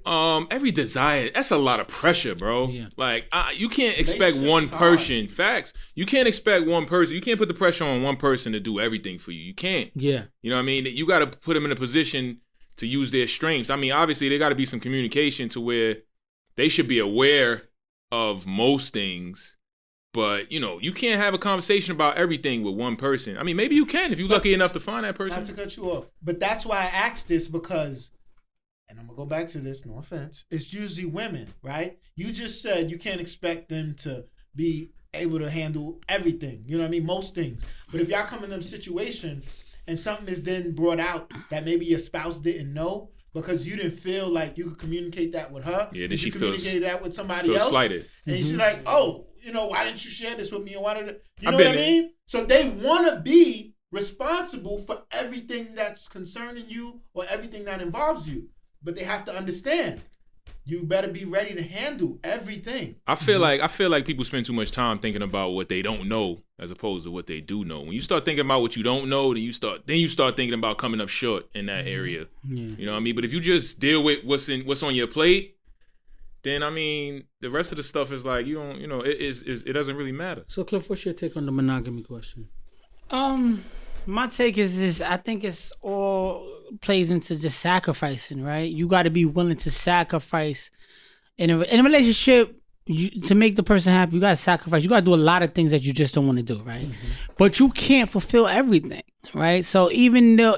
Every desire. That's a lot of pressure, bro. Yeah. Like, you can't expect one person. Facts. You can't expect one person. You can't put the pressure on one person to do everything for you. You can't. Yeah. You know what I mean? You got to put them in a position to use their strengths. I mean, obviously, there got to be some communication to where they should be aware of most things. But, you know, you can't have a conversation about everything with one person. I mean, maybe you can if you're lucky enough to find that person. Not to cut you off. But that's why I asked this, because... and I'm going to go back to this, no offense. It's usually women, right? You just said you can't expect them to be able to handle everything. You know what I mean? Most things. But if y'all come in them situation and something is then brought out that maybe your spouse didn't know because you didn't feel like you could communicate that with her. Yeah, then she communicated that with somebody else. Slighted. And she's like, oh, you know, why didn't you share this with me? You know what I mean? So they want to be responsible for everything that's concerning you or everything that involves you. But they have to understand, you better be ready to handle everything. I feel like people spend too much time thinking about what they don't know as opposed to what they do know. When you start thinking about what you don't know, then you start thinking about coming up short in that area. Yeah. You know what I mean? But if you just deal with what's on your plate, then I mean the rest of the stuff is like it doesn't really matter. So Cliff, what's your take on the monogamy question? My take is I think it's all plays into just sacrificing, right? You got to be willing to sacrifice in a relationship to make the person happy. You got to sacrifice. You got to do a lot of things that you just don't want to do, right? Mm-hmm. But you can't fulfill everything, right? So even though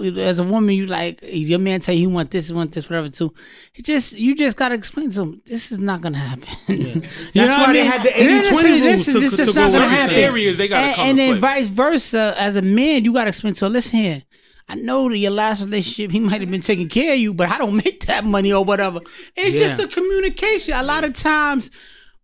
as a woman you like your man tell you he want this whatever too, you just got to explain to him this is not gonna happen. Yeah. That's why they had the 80/20 rule. This is not gonna happen. Areas they gotta come and then vice versa. As a man, you got to explain. So listen here. I know that your last relationship, he might have been taking care of you, but I don't make that money or whatever. It's just a communication. A lot of times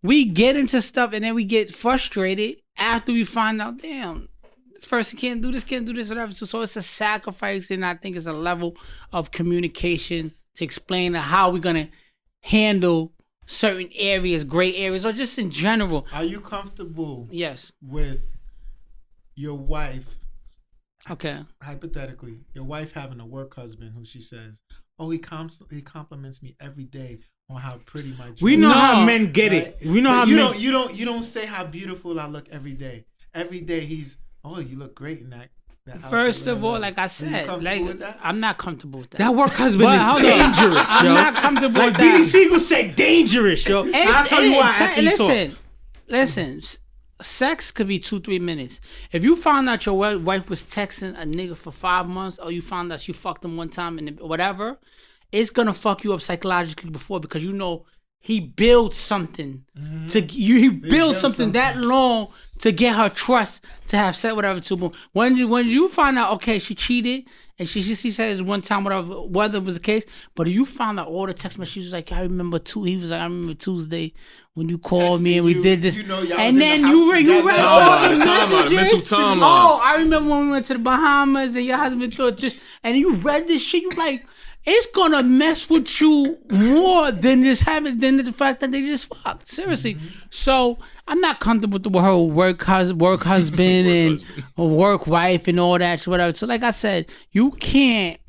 we get into stuff and then we get frustrated after we find out, damn, this person can't do this, whatever. So it's a sacrifice, and I think it's a level of communication to explain how we're going to handle certain areas, gray areas, or just in general. Are you comfortable with your wife Okay. Hypothetically, your wife having a work husband who she says, oh, he compliments me every day on how pretty my dress is. We know how men get it. We know how men. You don't say how beautiful I look every day. Every day he's, oh, you look great in that. First of all, like I said, I'm not comfortable with that. That work husband is dangerous. I'm not comfortable with that. Billy Siegel said dangerous, yo. I'll tell you why after you talk. Listen. Sex could be 2-3 minutes. If you found out your wife was texting a nigga for 5 months, or you found out she fucked him one time and whatever, it's gonna fuck you up psychologically before, because you know he builds something he builds something that long to get her trust to have said whatever to. When you find out, okay, she cheated and she said it one time, whatever was the case, but if you found out all the text messages, she was like, I remember Tuesday when you called me and we did this, and then you read all the messages. Oh, I remember when we went to the Bahamas and your husband thought this, and you read this shit, you like. It's gonna mess with you more than the fact that they just fucked. Seriously. Mm-hmm. So I'm not comfortable with her work husband and work wife and all that shit, whatever. So like I said, you can't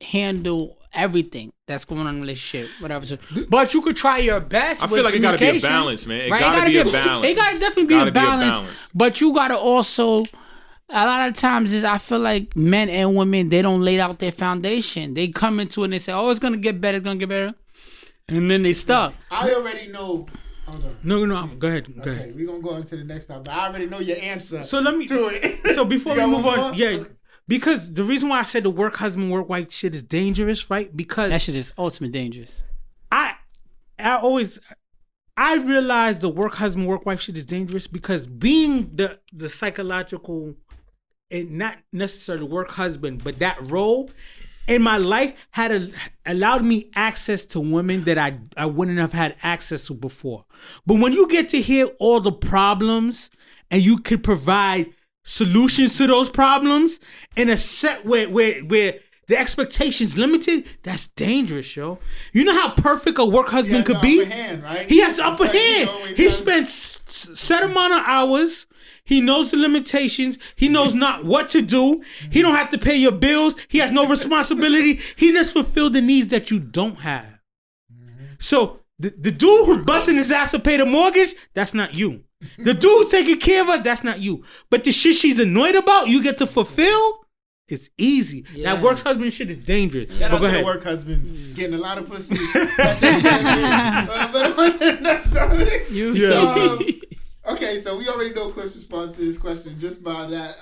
handle everything that's going on in a relationship, whatever. So, but you could try your best. I feel like it gotta be a balance, man. It gotta definitely be a balance. But you gotta also. A lot of times, I feel like men and women, they don't lay out their foundation. They come into it and they say, oh, it's going to get better. And then they stuck. I already know. Hold on. No, go ahead. Okay, we're going to go into the next topic. I already know your answer to it. So before we move on, yeah, because the reason why I said the work husband, work wife shit is dangerous, right? Because that shit is ultimate dangerous. I realize the work husband, work wife shit is dangerous because being the psychological... and not necessarily work husband, but that role in my life allowed me access to women that I wouldn't have had access to before. But when you get to hear all the problems and you could provide solutions to those problems in a set where the expectation's limited, that's dangerous, yo. You know how perfect a work husband could be? He has the upper hand, right? He has the upper hand. He spends a set amount of hours. He knows the limitations. He knows not what to do. He don't have to pay your bills. He has no responsibility. He just fulfilled the needs that you don't have. So the dude who's busting his ass to pay the mortgage, that's not you. The dude who's taking care of her, that's not you. But the shit she's annoyed about, you get to fulfill. It's easy. Yeah. That work husband shit is dangerous. Shout out to the work husbands getting a lot of pussy. But on to the next topic. Okay, so we already know Cliff's response to this question just by that.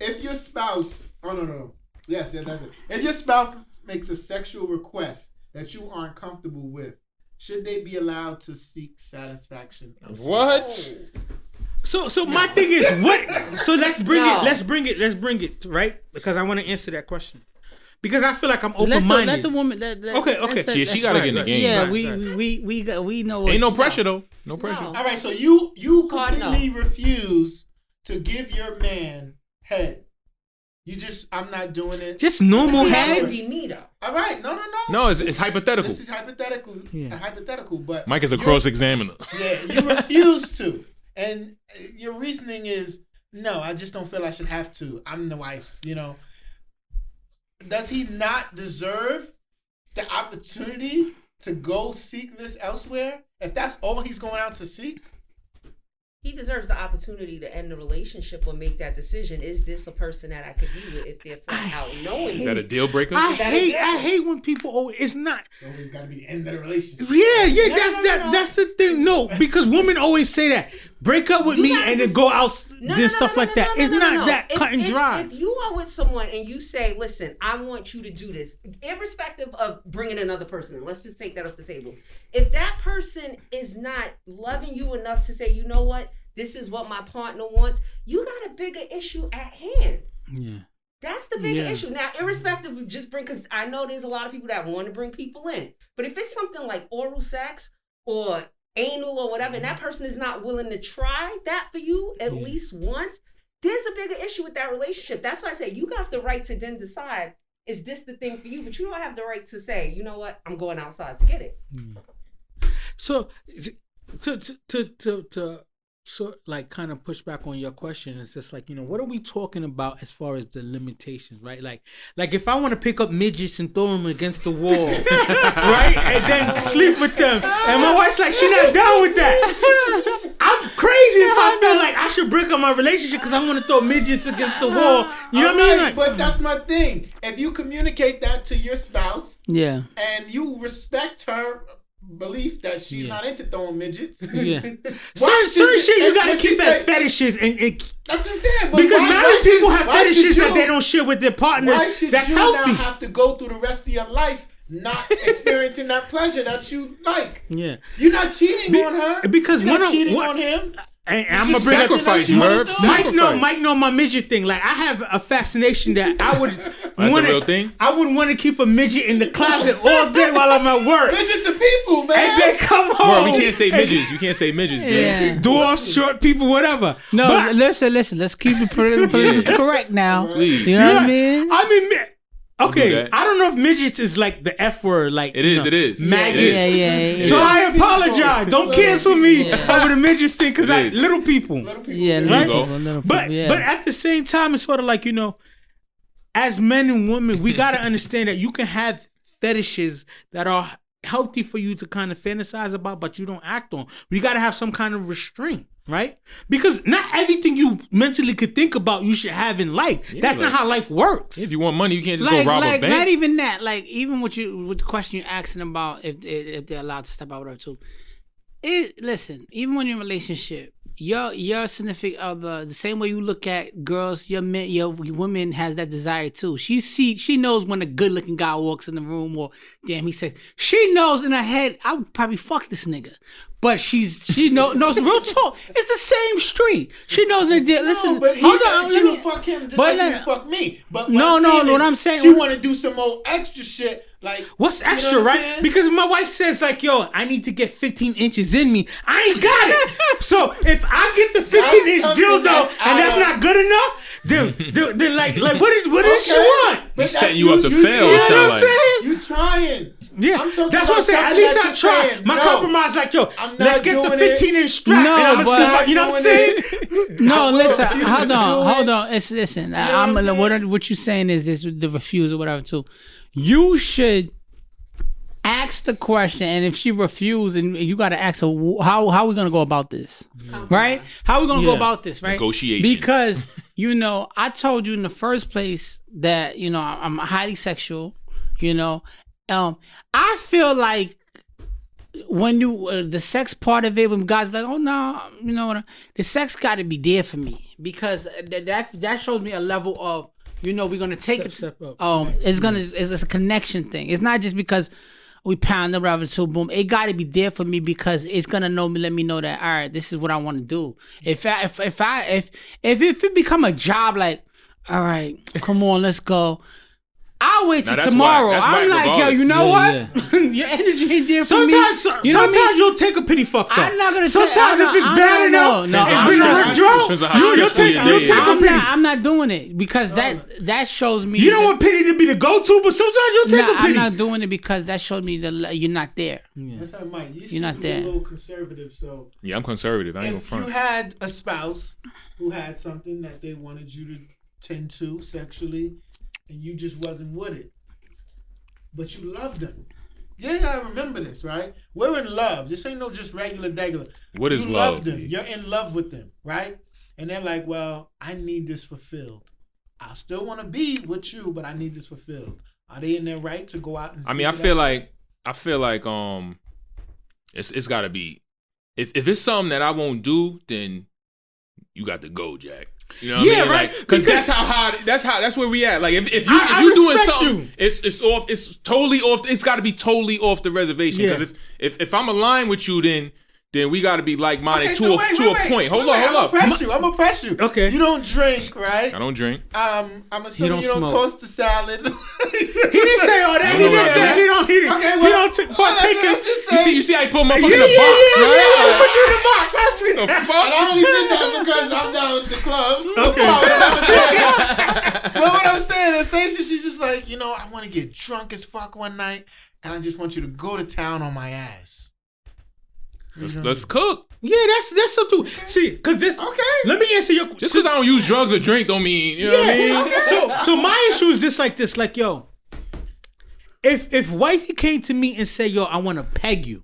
If your spouse... Oh, no. Yes, that's it. If your spouse makes a sexual request that you aren't comfortable with, should they be allowed to seek satisfaction? What? So my thing is, what? So let's bring it, right? Because I want to answer that question. Because I feel like I'm open-minded. Let the woman. Okay. She got to get in the game. Yeah, right, we know. Ain't no pressure though. No pressure. No. All right, so you completely refuse to give your man head. You just, I'm not doing it. Just normal head. That would be me though. All right, no. No, it's hypothetical. This is hypothetical. Yeah. Hypothetical, but Mike is a cross-examiner. Yeah, you refuse to, and your reasoning is no. I just don't feel I should have to. I'm the wife, you know. Does he not deserve the opportunity to go seek this elsewhere? If that's all he's going out to seek? He deserves the opportunity to end the relationship or make that decision. Is this a person that I could be with if they're out knowing? Is that a deal breaker? I hate when people it's not. It's got to be the end of the relationship. Yeah, that's the thing. No, because women always say that. Break up with me and then go out and stuff like that. It's not that cut and dry. If you are with someone and you say, listen, I want you to do this, irrespective of bringing another person in, let's just take that off the table. If that person is not loving you enough to say, you know what? This is what my partner wants. You got a bigger issue at hand. Yeah, that's the bigger issue. Now, irrespective of just because I know there's a lot of people that want to bring people in, but if it's something like oral sex or anal or whatever, and that person is not willing to try that for you at least once, there's a bigger issue with that relationship. That's why I say you got the right to then decide, is this the thing for you? But you don't have the right to say, you know what? I'm going outside to get it. So to sort of like kind of push back on your question. It's just like, you know, what are we talking about as far as the limitations, right? Like if I want to pick up midgets and throw them against the wall, right, and then sleep with them, and my wife's like, she not down with that. I'm crazy if I feel like I should break up my relationship because I want to throw midgets against the wall. You know what I mean? Like, but that's my thing. If you communicate that to your spouse, yeah, and you respect her belief that she's not into throwing midgets. Yeah. Certain shit you gotta keep as fetishes and that's what I'm saying. But because married people have fetishes that they don't share with their partners. Why should that's you healthy. Now have to go through the rest of your life not experiencing that pleasure that you like? Yeah. You're not cheating on her. Because you're not cheating on him. And I'm gonna bring up Mike know my midget thing. Like I have a fascination that I would wouldn't want to keep a midget in the closet all day while I'm at work. Midgets are people, man. And they come home. Bro, we can't say midgets. You can't say midgets, man. Dwarfs, short people, whatever. No, but, listen. Let's keep it politically correct now. Please. You know what I mean? Okay, don't do I don't know if midgets is like the F word. Like it is. Maggots. Yeah. So I apologize. Don't cancel me over the midgets thing because I little people. Little people. But at the same time, it's sort of like, you know, as men and women, we gotta understand that you can have fetishes that are healthy for you to kind of fantasize about, but you don't act on. We gotta have some kind of restraint. Right? Because not everything you mentally could think about you should have in life. Yeah, that's not how life works. If you want money, you can't just go rob a bank. Not even that. Like, even with the question you're asking about if they're allowed to step out with her too. Listen, even when you're in a relationship, your significant other, the same way you look at girls, your men, your woman has that desire too. She knows when a good looking guy walks in the room or damn he says, she knows in her head, I would probably fuck this nigga. But she knows real talk. It's the same street. She knows that. Listen, no, but she will fuck him just like she fuck me. But what I'm saying, she want to do some old extra shit. Like what's extra, right? Because my wife says like, yo, I need to get 15 inches in me. I ain't got it. So if I get the 15-inch dildo and that's not good enough, then like what is she want? We're setting you up to fail. You know what I'm saying? You trying. Yeah, that's what I'm saying. At least I try. My compromise, like, yo, let's get the 15-inch strap. No, and you know what I'm saying? No, listen, hold on. Listen, what you're saying is the refuse or whatever too. You should ask the question, and if she refuses, and you got to ask her, how are we gonna go about this, right? How are we gonna go about this, right? Negotiations. Because you know, I told you in the first place that you know I'm highly sexual, you know. I feel like when you the sex part of it, when guys be like, oh no, you know what, the sex got to be there for me because that shows me a level of, you know, we're gonna take it. Step up. It's a connection thing. It's not just because we pound the rubber too. Boom, it got to be there for me because it's gonna know me, let me know that all right, this is what I want to do. If it become a job, like all right, come on, let's go. I'll wait till tomorrow. I'm like, yo, you know what? Your energy ain't there for me. Sometimes you'll take a penny fuck though. I'm not going to say. Sometimes if it's bad enough, it's been a withdrawal, you'll take a penny. I'm not doing it because that shows me. You don't want pity to be the go-to, but sometimes you'll take a penny. I'm not doing it because that showed me that you're not there. That's how Mike, you're not there. You're a little conservative, so. Yeah, I'm conservative. I ain't going to front. If you had a spouse who had something that they wanted you to tend to sexually, and you just wasn't with it, but you loved them. Yeah, I remember this, right? We're in love. This ain't no just regular degular. What is love? You loved them. You're in love with them, right? And they're like, well, I need this fulfilled. I still want to be with you, but I need this fulfilled. Are they in their right to go out and see? I mean, I feel like it's got to be, if it's something that I won't do, then you got to go, Jack. You know what I mean? Right. Like, because that's how hard. That's where we at. Like if you doing something, it's off. It's totally off. It's got to be totally off the reservation. Because if I'm aligned with you, then we got to be like minded to a point. Hold on. I'm gonna press you. Okay. You don't drink, right? I don't drink. I'm assuming you don't toast the salad. He didn't say all that. He didn't say that. He don't partake. You see how he put motherfucker in the box, right? Yeah, put you in the box. I see the fuck. And I only did that because I'm down with the club. Okay. But what I'm saying is, she's just like, you know, I want to get drunk as fuck one night, and I just want you to go to town on my ass. Let's cook. Yeah, that's something. Okay. See, cause this. Okay. Let me answer your. Just cause I don't use drugs or drink don't mean you know what I mean. Okay. So my issue is just like this. Like yo, if wifey came to me and said, yo, I want to peg you.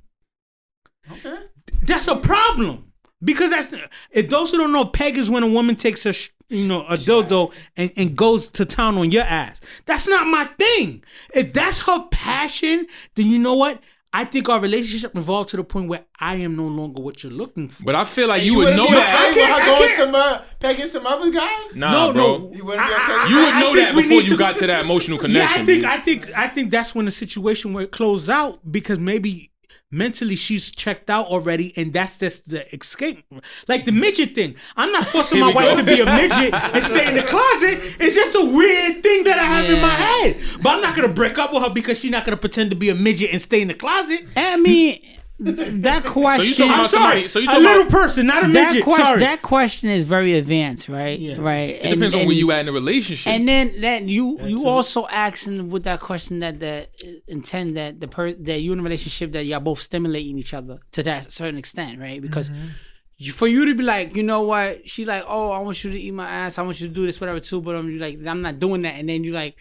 Okay. That's a problem because that's if those who don't know, peg is when a woman takes a dildo and goes to town on your ass. That's not my thing. If that's her passion, then you know what? I think our relationship evolved to the point where I am no longer what you're looking for. But I feel like you would know that. I can't. Pegging some other guy? Nah, no, bro. No. You wouldn't be okay. You would know that before you got to that emotional connection. Yeah, I think that's when the situation where it closed out because maybe mentally she's checked out already and that's just the escape. Like the midget thing. I'm not forcing my wife to be a midget and stay in the closet. It's just a weird thing that I have in my head. But I'm not going to break up with her because she's not going to pretend to be a midget and stay in the closet. I mean, that question. So you talking about somebody. So you talking about a little person, not a midget. That question is very advanced, right? Yeah. Right. It depends on where you at in the relationship. And then that you also asking with that question that intend that that you in a relationship that y'all both stimulating each other to that certain extent, right? Because for you to be like, you know what? She's like, oh, I want you to eat my ass. I want you to do this, whatever, too. But I'm like, I'm not doing that. And then you like,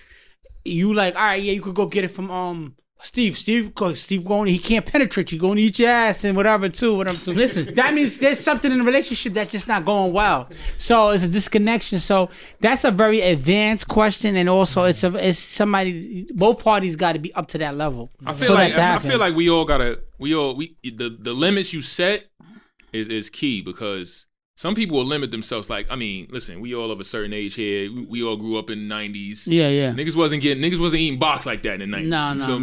all right, yeah, you could go get it from Steve going, he can't penetrate you. Going to eat your ass and whatever too. Listen, that means there's something in the relationship that's just not going well. So it's a disconnection. So that's a very advanced question, and also it's somebody. Both parties got to be up to that level. I feel like the limits you set is key because some people will limit themselves. Like, I mean, listen, we all of a certain age here. We all grew up in the 90s. Yeah. Niggas wasn't eating box like that in the 90s.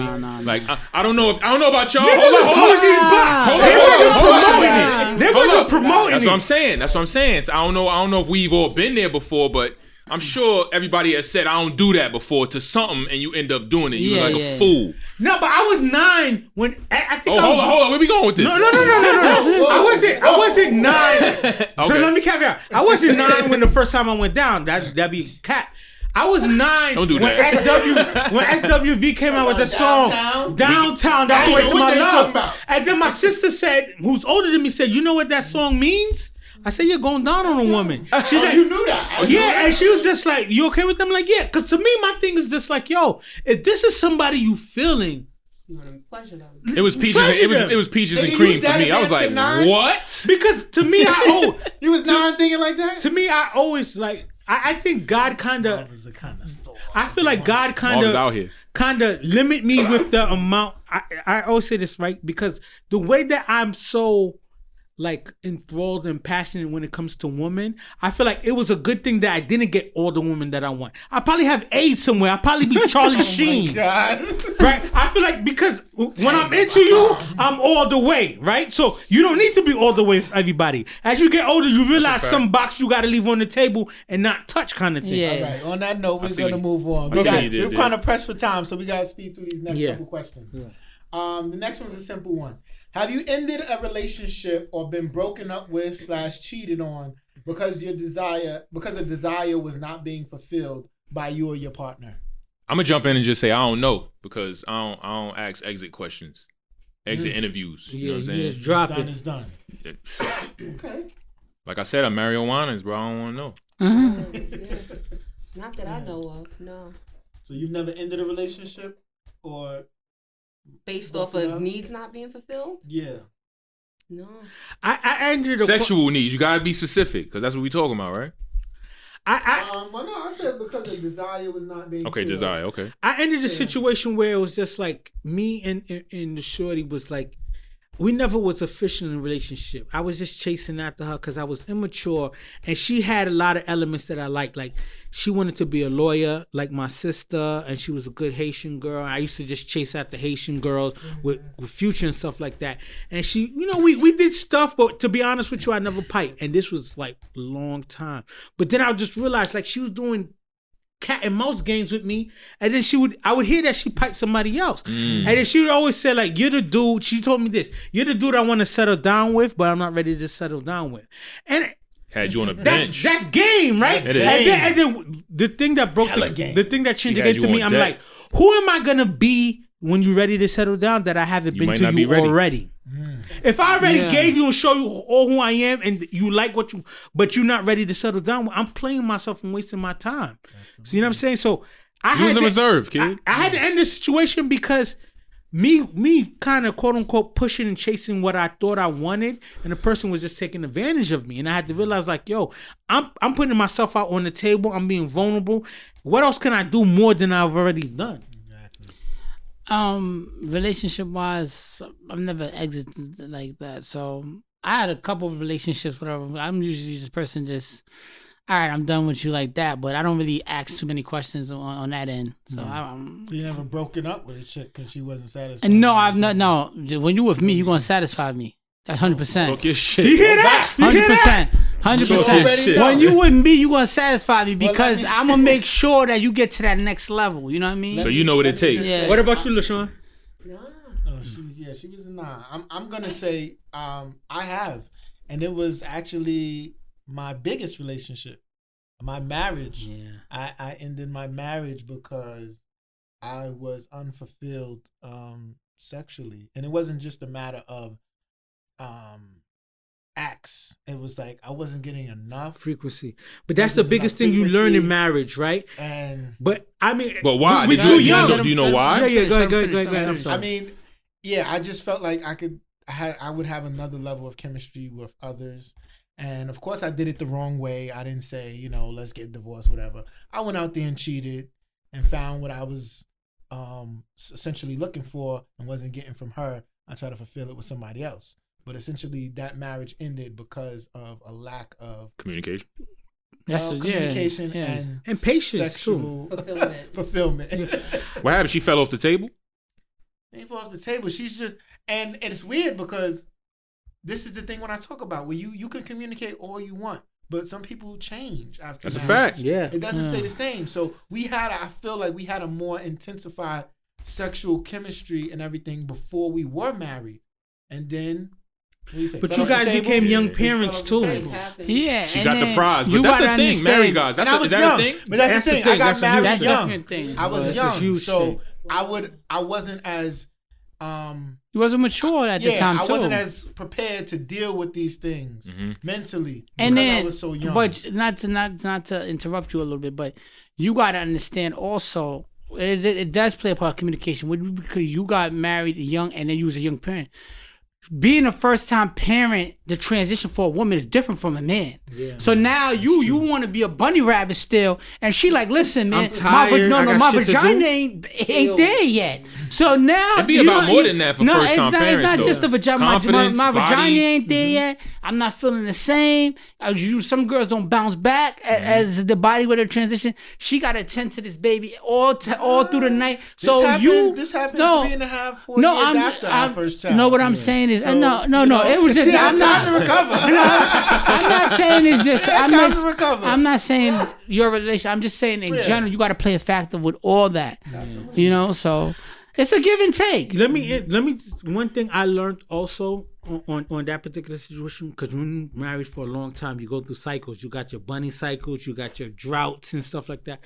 No. Like, I don't know about y'all. Hold on. They wasn't promoting it. That's what I'm saying. So I don't know if we've all been there before, but I'm sure everybody has said, I don't do that before to something, and you end up doing it. You were like a fool. No, but I was 9 when I think. Hold on. Where we going with this? No. I wasn't 9. Okay. So let me caveat. I wasn't 9 when the first time I went down. That'd be cat. I was 9 when SWV came out with the song Downtown. That's the way to my love. And then my sister said, who's older than me, said, you know what that song means? I said, you're going down on a woman. She's like, you knew that. I knew that. And she was just like, you okay with them? I'm like, yeah. Because to me, my thing is just like, yo, if this is somebody you feeling. You want to pleasure them. It was peaches and cream for me. I was like, what? Because to me, you was 9 thinking like that? To me, I always like, I think God kind of. I feel like God kind of limit me with the amount. I always say this, right? Because the way that I'm so like enthralled and passionate when it comes to women, I feel like it was a good thing that I didn't get all the women that I want. I probably have AIDS somewhere. I probably be Charlie Sheen. God. Right? I feel like because when I'm into you, I'm all the way, right? So you don't need to be all the way for everybody. As you get older, you realize some box you got to leave on the table and not touch kind of thing. Yeah. All right. On that note, we're going to move on. We're kind of pressed for time, so we got to speed through these next couple questions. Yeah. The next one's a simple one. Have you ended a relationship or been broken up with / cheated on because a desire was not being fulfilled by you or your partner? I'm gonna jump in and just say I don't know because I don't ask exit questions, exit interviews. You know what I'm saying? Just drop it. It's done. It's done. Okay. Like I said, I'm marijuana's, bro. I don't want to know. Not that I know of. No. So you've never ended a relationship or. Based off of needs not being fulfilled? Yeah. No. I ended sexual needs. You got to be specific because that's what we talking about, right? I said because the desire was not being fulfilled. Okay, desire, okay. I ended a situation where it was just like me and the shorty was like, we never was official in a relationship. I was just chasing after her because I was immature and she had a lot of elements that I liked. Like she wanted to be a lawyer like my sister and she was a good Haitian girl. I used to just chase after Haitian girls with Future and stuff like that. And she, we did stuff, but to be honest with you, I never piped. And this was like a long time. But then I just realized like she was doing cat and mouse games with me, and then I would hear that she piped somebody else, and then she would always say like, "You're the dude." She told me this, "You're the dude I want to settle down with, but I'm not ready to settle down with." And had you on a bench. That's game, right? It is. And then the thing that broke the thing that changed the game to me, I'm like, who am I gonna be when you're ready to settle down that I haven't been to you already? If I already gave you and show you all who I am, and you like what you, but you're not ready to settle down, I'm playing myself and wasting my time. So you know what I'm saying? So I had to reserve, kid. I had to end this situation because me kind of quote unquote pushing and chasing what I thought I wanted, and the person was just taking advantage of me. And I had to realize, like, yo, I'm putting myself out on the table. I'm being vulnerable. What else can I do more than I've already done? Relationship wise, I've never exited like that. So I had a couple of relationships, whatever. I'm usually this person just, all right, I'm done with you like that. But I don't really ask too many questions on that end. So you never broken up with a chick because she wasn't satisfied? No, I've not. No, when you with me, you're gonna satisfy me. That's 100%. Talk your shit. You hear that? 100%. 100%. When you with me, you gonna satisfy me because I'm gonna make sure that you get to that next level. You know what I mean? So you know what it takes. Yeah. What about you, LaShawn? She was a nah. I'm gonna say I have, and it was actually my biggest relationship, my marriage. Yeah. I ended my marriage because I was unfulfilled sexually, and it wasn't just a matter of acts. It was like I wasn't getting enough frequency. But that's the biggest thing you learn in marriage, right? And but I mean, but why? Do you know why? Yeah, go ahead. I'm sorry. I mean, yeah, I just felt like I would have another level of chemistry with others. And of course, I did it the wrong way. I didn't say, let's get divorced, whatever. I went out there and cheated and found what I was essentially looking for and wasn't getting from her. I tried to fulfill it with somebody else. But essentially, that marriage ended because of a lack of communication. Communication and patience, sexual fulfillment. Yeah. What happened? She fell off the table? She fell off the table. She's just, and it's weird because this is the thing when I talk about where you can communicate all you want, but some people change after. That's marriage. A fact. Yeah, it doesn't stay the same. So I feel like we had a more intensified sexual chemistry and everything before we were married, and then. But you guys became young parents too. Yeah, she got the prize. But that's the thing, married guys. Is that a thing? But that's the thing. I got married young. I was young, so I wasn't as. You wasn't mature at the time too. I wasn't as prepared to deal with these things mentally because I was so young. But not to interrupt you a little bit, but you got to understand also. It does play a part of communication because you got married young and then you was a young parent. Being a first-time parent, the transition for a woman is different from a man. Yeah, so now you want to be a bunny rabbit still, and she like, listen, man, I'm tired. My vagina ain't there yet. So now it'd be about more than that for first-time parents. It's not just a vagina. My vagina ain't there yet. I'm not feeling the same. Some girls don't bounce back as the body with her transition. She got to tend to this baby all through the night. So this happened 3.5, 4 years after our first child. No, what I'm saying. Is, so, it was just I'm not time to recover. I'm not saying it's just I'm not saying your relation. I'm just saying in general you got to play a factor with all that. Absolutely. So it's a give and take. Let me one thing I learned also on that particular situation, because when you're married for a long time you go through cycles. You got your bunny cycles, you got your droughts and stuff like that.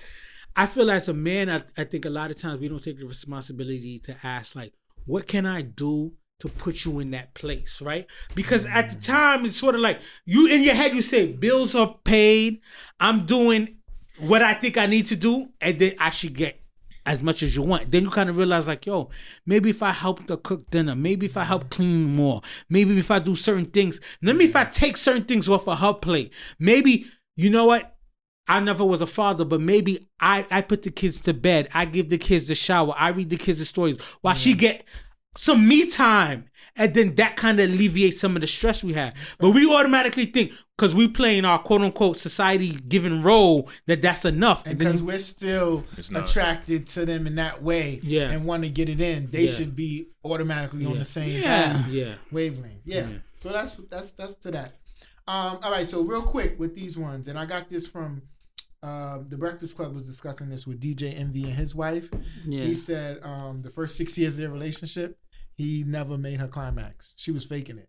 I feel as a man, I think a lot of times we don't take the responsibility to ask like, what can I do to put you in that place, right? Because at the time, it's sort of like you in your head, you say, bills are paid, I'm doing what I think I need to do, and then I should get as much as you want. Then you kind of realize like, yo, maybe if I help to cook dinner, maybe if I help clean more, maybe if I do certain things, maybe if I take certain things off of her plate, maybe, you know what? I never was a father, but maybe I put the kids to bed, I give the kids the shower, I read the kids the stories, while she get some me time, and then that kind of alleviates some of the stress we have. But we automatically think because we play in our quote unquote society given role that that's enough, and because we're still attracted to them in that way and want to get it in, they should be automatically on the same wavelength. So that's to that. All right, so real quick with these ones, and I got this from The Breakfast Club was discussing this with DJ Envy and his wife. Yeah. He said the first 6 years of their relationship, he never made her climax. She was faking it.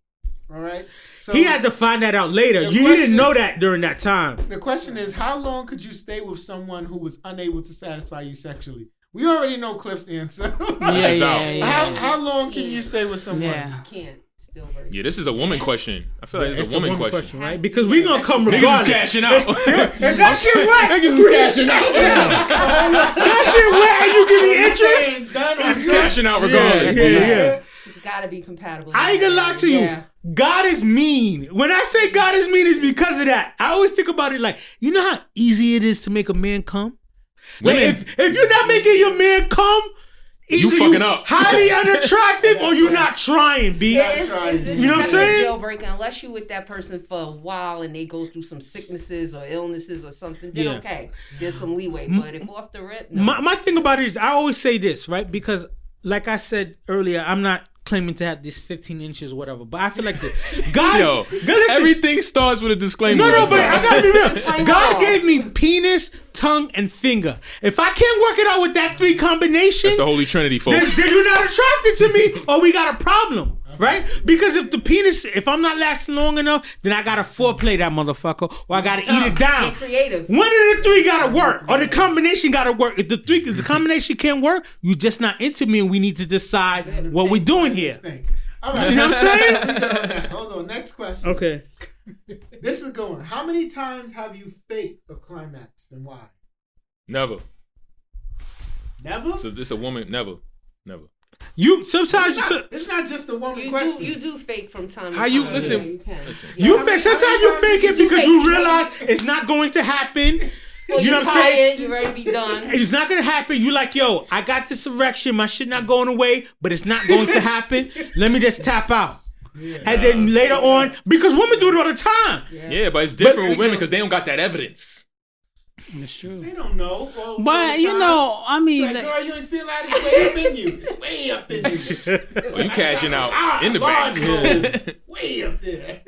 All right? So he had to find that out later. He didn't know that during that time. The question is, how long could you stay with someone who was unable to satisfy you sexually? We already know Cliff's answer. How long can you stay with someone? Yeah. Can't. still working. Yeah, this is a woman question. I feel like it's a woman question, right? Because we gonna come regardless. Niggas cashing out. If that shit wet, niggas is cashing out. That shit wet and you give me interest. Niggas cashing out regardless. Yeah. Gotta be compatible. I ain't gonna lie to you. Yeah. God is mean. When I say God is mean, it's because of that. I always think about it like, you know how easy it is to make a man come? Like if you're not making your man come, either you fucking up. Highly unattractive or you're not trying, B. It's you know what I'm saying? Deal breaker, unless you with that person for a while and they go through some sicknesses or illnesses or something, then okay. There's some leeway. But if off the rip, no. My thing about it is I always say this, right? Because like I said earlier, I'm not claiming to have this 15 inches or whatever, but I feel like God everything starts with a disclaimer. No, but I gotta be real. God gave me penis, tongue, and finger. If I can't work it out with that three combination, that's the Holy Trinity, folks. Then you're not attracted to me or we got a problem, right? Because if the penis, if I'm not lasting long enough, then I gotta foreplay that motherfucker or I gotta eat it down. Get creative. One of the three gotta work or the combination gotta work. If the combination can't work, you're just not into me and we need to decide what we're doing here. All right. You know what I'm saying? Hold on, next question. Okay. This is going. How many times have you faked a climax and why? Never. Never? So this a woman, never. You sometimes it's not just a woman question. You do fake from time to time. Listen. You fake sometimes you fake it because you realize it's not going to happen. Well, you know what I'm saying? You're ready to be done. It's not going to happen. You like, yo, I got this erection. My shit not going away, but it's not going to happen. Let me just tap out. Yeah. And then later on, because women do it all the time. Yeah, but it's different with women because they don't got that evidence. That's true. They don't know. Well, but, you know, I mean. Like, girl, you ain't feel out. It's way up in you. It's way up in you. Well, you cashing out in the back. Way up there.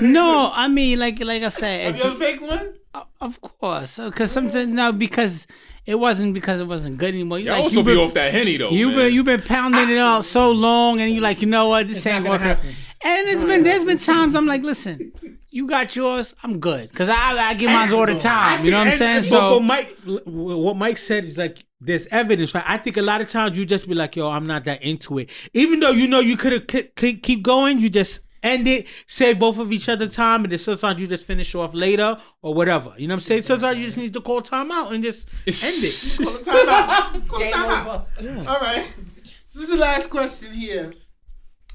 No, I mean, like I said. Have you ever faked one? Of course. Because it wasn't good anymore. You like, also be off that Henny, though. You've been pounding it out so long, and you're like, you know what? This ain't working. And there's been times I'm like, listen. You got yours, I'm good. Because I give mine all the time. You know what I'm saying? So what Mike said is like, there's evidence, right? I think a lot of times you just be like, yo, I'm not that into it. Even though you know you could have keep going, you just end it, save both of each other time, and then sometimes you just finish off later or whatever. You know what I'm saying? Sometimes you just need to call time out and just end it. Call the time out. Yeah. All right. So this is the last question here.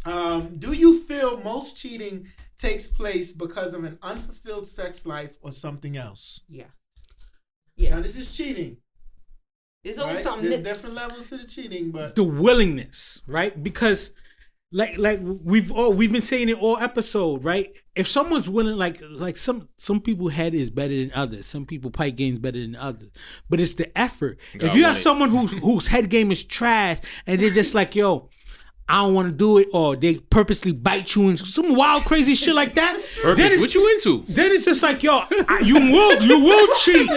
Do you feel most cheating takes place because of an unfulfilled sex life or something else? Yeah. Now this is cheating. There's always something. There's different levels to the cheating, but the willingness, right? Because, like we've been saying it all episode, right? If someone's willing, like some people's head is better than others, some people pipe game's better than others, but it's the effort. If you have someone whose head game is trash and they're just like, yo, I don't want to do it, or they purposely bite you and some wild, crazy shit like that. Purpose? What you into? Then it's just like, yo, you will cheat.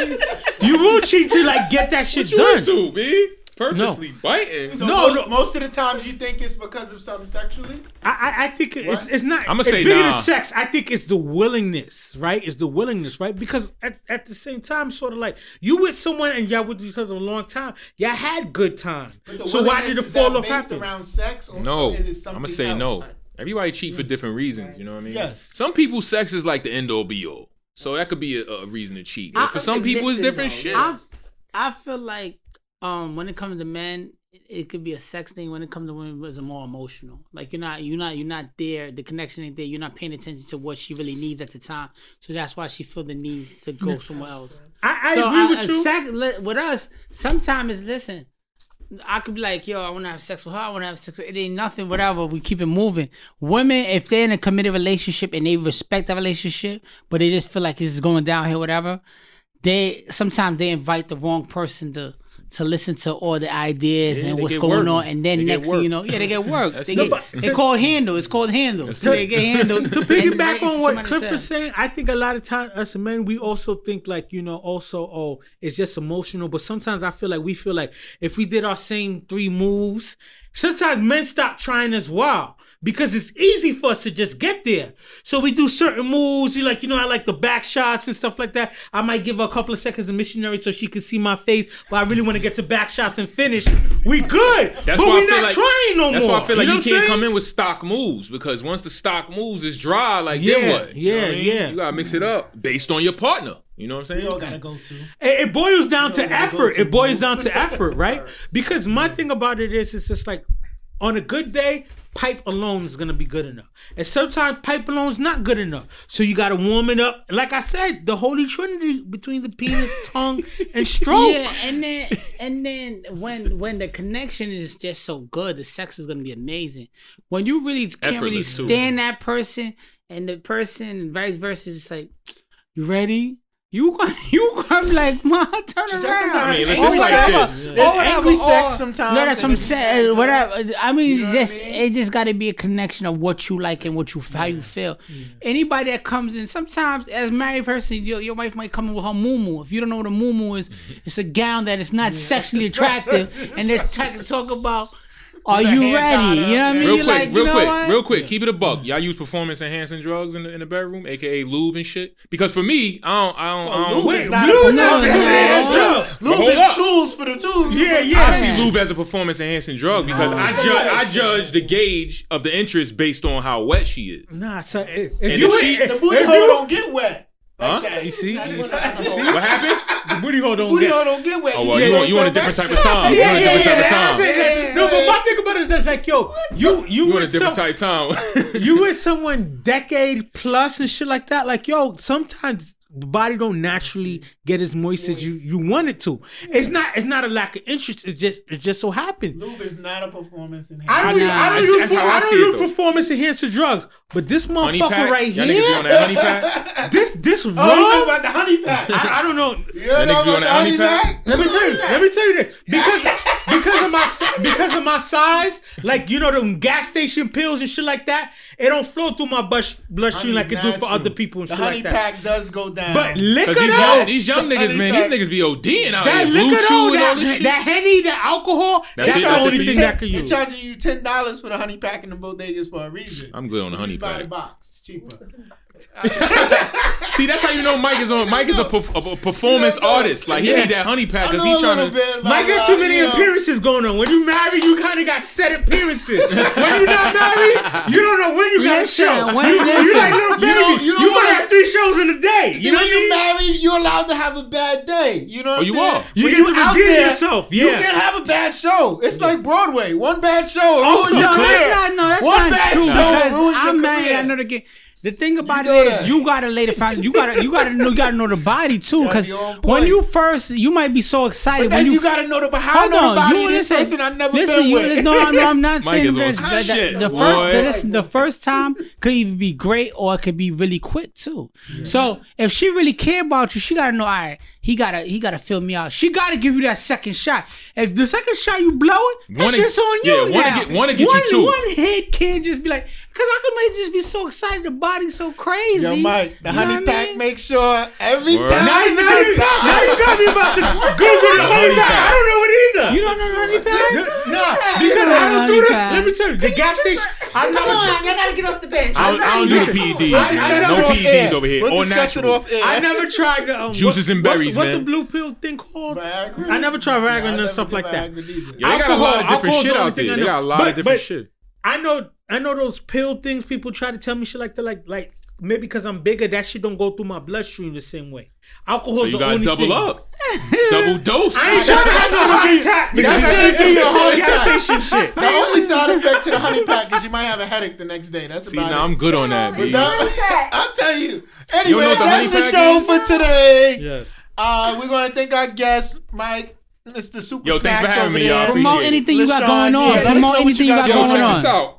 You will cheat to like get that shit done. What you into, B? Purposely biting. So no. Most of the times you think it's because of something sexually? I think it's not. I'm going to say bigger than sex. I think it's the willingness, right? It's the willingness, right? Because at the same time, sort of like, you with someone and y'all with each other a long time. Y'all had good time. So why did the fall off happen? Around sex or no. Is it I'm going to say else? No. Everybody cheat for different reasons, you know what I mean? Yes. Some people, sex is like the end-all, be-all. So that could be a reason to cheat. But for some people, it's different shit. I feel like when it comes to men, it could be a sex thing. When it comes to women, it's more emotional. Like you're not there. The connection ain't there. You're not paying attention to what she really needs at the time. So that's why she feel the need to go somewhere else. I agree with you. With us, sometimes it's listen. I could be like, yo, I want to have sex with her. I want to have sex with her. It ain't nothing, whatever. We keep it moving. Women, if they're in a committed relationship and they respect that relationship, but they just feel like it's going downhill, whatever. Sometimes they invite the wrong person to listen to all the ideas and what's going on, and then next thing you know, they get worked. It's called handle. It's called handle. So they get handled. To piggyback on what Cliff was saying, I think a lot of times us men, we also think like, you know, also, oh, it's just emotional. But sometimes I feel like we feel like if we did our same three moves, sometimes men stop trying as well. because it's easy for us to just get there. So we do certain moves. You like, you know, I like the back shots and stuff like that. I might give her a couple of seconds of missionary so she can see my face, but I really want to get to back shots and finish. We good, that's but we're not like, trying no that's more. That's why I feel like you can't come in with stock moves, because once the stock moves is dry, like then what? Yeah, you know what I mean? You gotta mix it up based on your partner. You know what I'm saying? We all gotta go to. It boils down to effort. It boils down to effort, right? Because my thing about it is, it's just like, on a good day, pipe alone is gonna be good enough, and sometimes pipe alone is not good enough. So you gotta warm it up. Like I said, the holy trinity between the penis, tongue, and stroke. Yeah, and then when the connection is just so good, the sex is gonna be amazing. When you really can't effortless really stand too. That person, and the person, and vice versa, it's like, you ready? You come like, ma, turn around. I mean, it's like this. There's angry sex sometimes. No, that's what I'm saying. Whatever. I mean, you know just what I mean? It just got to be a connection of what you like and what you how you feel. Yeah. Anybody that comes in, sometimes as a married person, your wife might come in with her muumuu. If you don't know what a muumuu is, it's a gown that is not sexually attractive, and they're trying to talk about. Are you ready? You know what I mean? Real quick. Keep it a buck. Y'all use performance enhancing drugs in the bedroom, aka lube and shit. Because for me, I don't. Lube is not a lube is tools for the tools. Yeah. I see lube as a performance enhancing drug because I judge the gauge of the interest based on how wet she is. Nah, so if the booty hole don't get wet. Huh? Okay. You see? What happened? The booty hole don't get wet. Oh, well, you want a different type of time. Yeah. No, but my thing about it is that's like, yo, you want a different type time. You with someone decade plus and shit like that. Like, yo, sometimes the body don't naturally get as moist as you want it to. It's not a lack of interest. It just so happens. Lube is not a performance enhancer. I don't do performance enhancer drugs. But this motherfucker right here, y'all niggas be on that honey pack. This rub. Oh, about the honey pack. I don't know. You don't know about the honey pack? Let me tell you this. Because of my size, like, you know, them gas station pills and shit like that, it don't flow through my bloodstream like it do for other people and shit like that. The honey pack does go down. But liquor though, these young niggas, man, these niggas be ODing out here. That liquor though, that Henny, that alcohol, that's the only thing that can use. They're charging you $10 for the honey pack in the bodegas for a reason. I'm good on the honey pack. Buy the box, cheaper. See, that's how you know Mike is on. Mike is a performance artist. Like he need that honey pack because he trying to. Mike got too many appearances going on. When you married, you kind of got set appearances. When you not married, you don't know when you got a show. You like little baby. You want to have 3 shows in a day. See, you know when you married, you're allowed to have a bad day. You know what I'm saying? Are. You get to redeem yourself. Yeah. You can't have a bad show. It's like Broadway. One bad show. Oh no, that's not. One bad show. I'm married. I know the game. The thing about it is you gotta lay the foundation. You gotta know the body too, because when you first, you might be so excited. But when you gotta know the behind the body of this person. I never been with. No, I'm not saying this. The first time could either be great or it could be really quick too. Yeah. So if she really cared about you, she gotta know. All right, he gotta fill me out. She gotta give you that second shot. If the second shot you blow it, that's just on you. Yeah, wanna get you too. One hit can't just be like, because I could just be so excited about. So crazy. Yo, Mike, the honey pack makes sure every time. Now you got me about to Google the honey pack. I don't know it either. You don't know the honey pack? Nah, because I don't do that. Let me tell you, the gas station. Come on, I gotta get off the bench. I don't do the PEDs. No PEDs over here. We'll discuss it off air. I never tried the juices and berries, man. What's the blue pill thing called? Viagra. I never tried Viagra and stuff like that. They got a lot of different shit out there. They got a lot of different shit. I know those pill things people try to tell me shit like that, like maybe because I'm bigger, that shit don't go through my bloodstream the same way. Alcohol's the only thing. So you gotta double up. Double dose. I ain't trying to have no heart attack. That's gonna do your whole gas station shit. The only side effect to the honey pack is you might have a headache the next day. That's about it. See, now I'm good on that, dude. I'll tell you. Anyway, that's the show for today. Yes. We're gonna thank our guest, Mike. Mr. Super. Yo, thanks for having me, y'all. Promote anything you got going on. Promote anything you got going on. Check this out.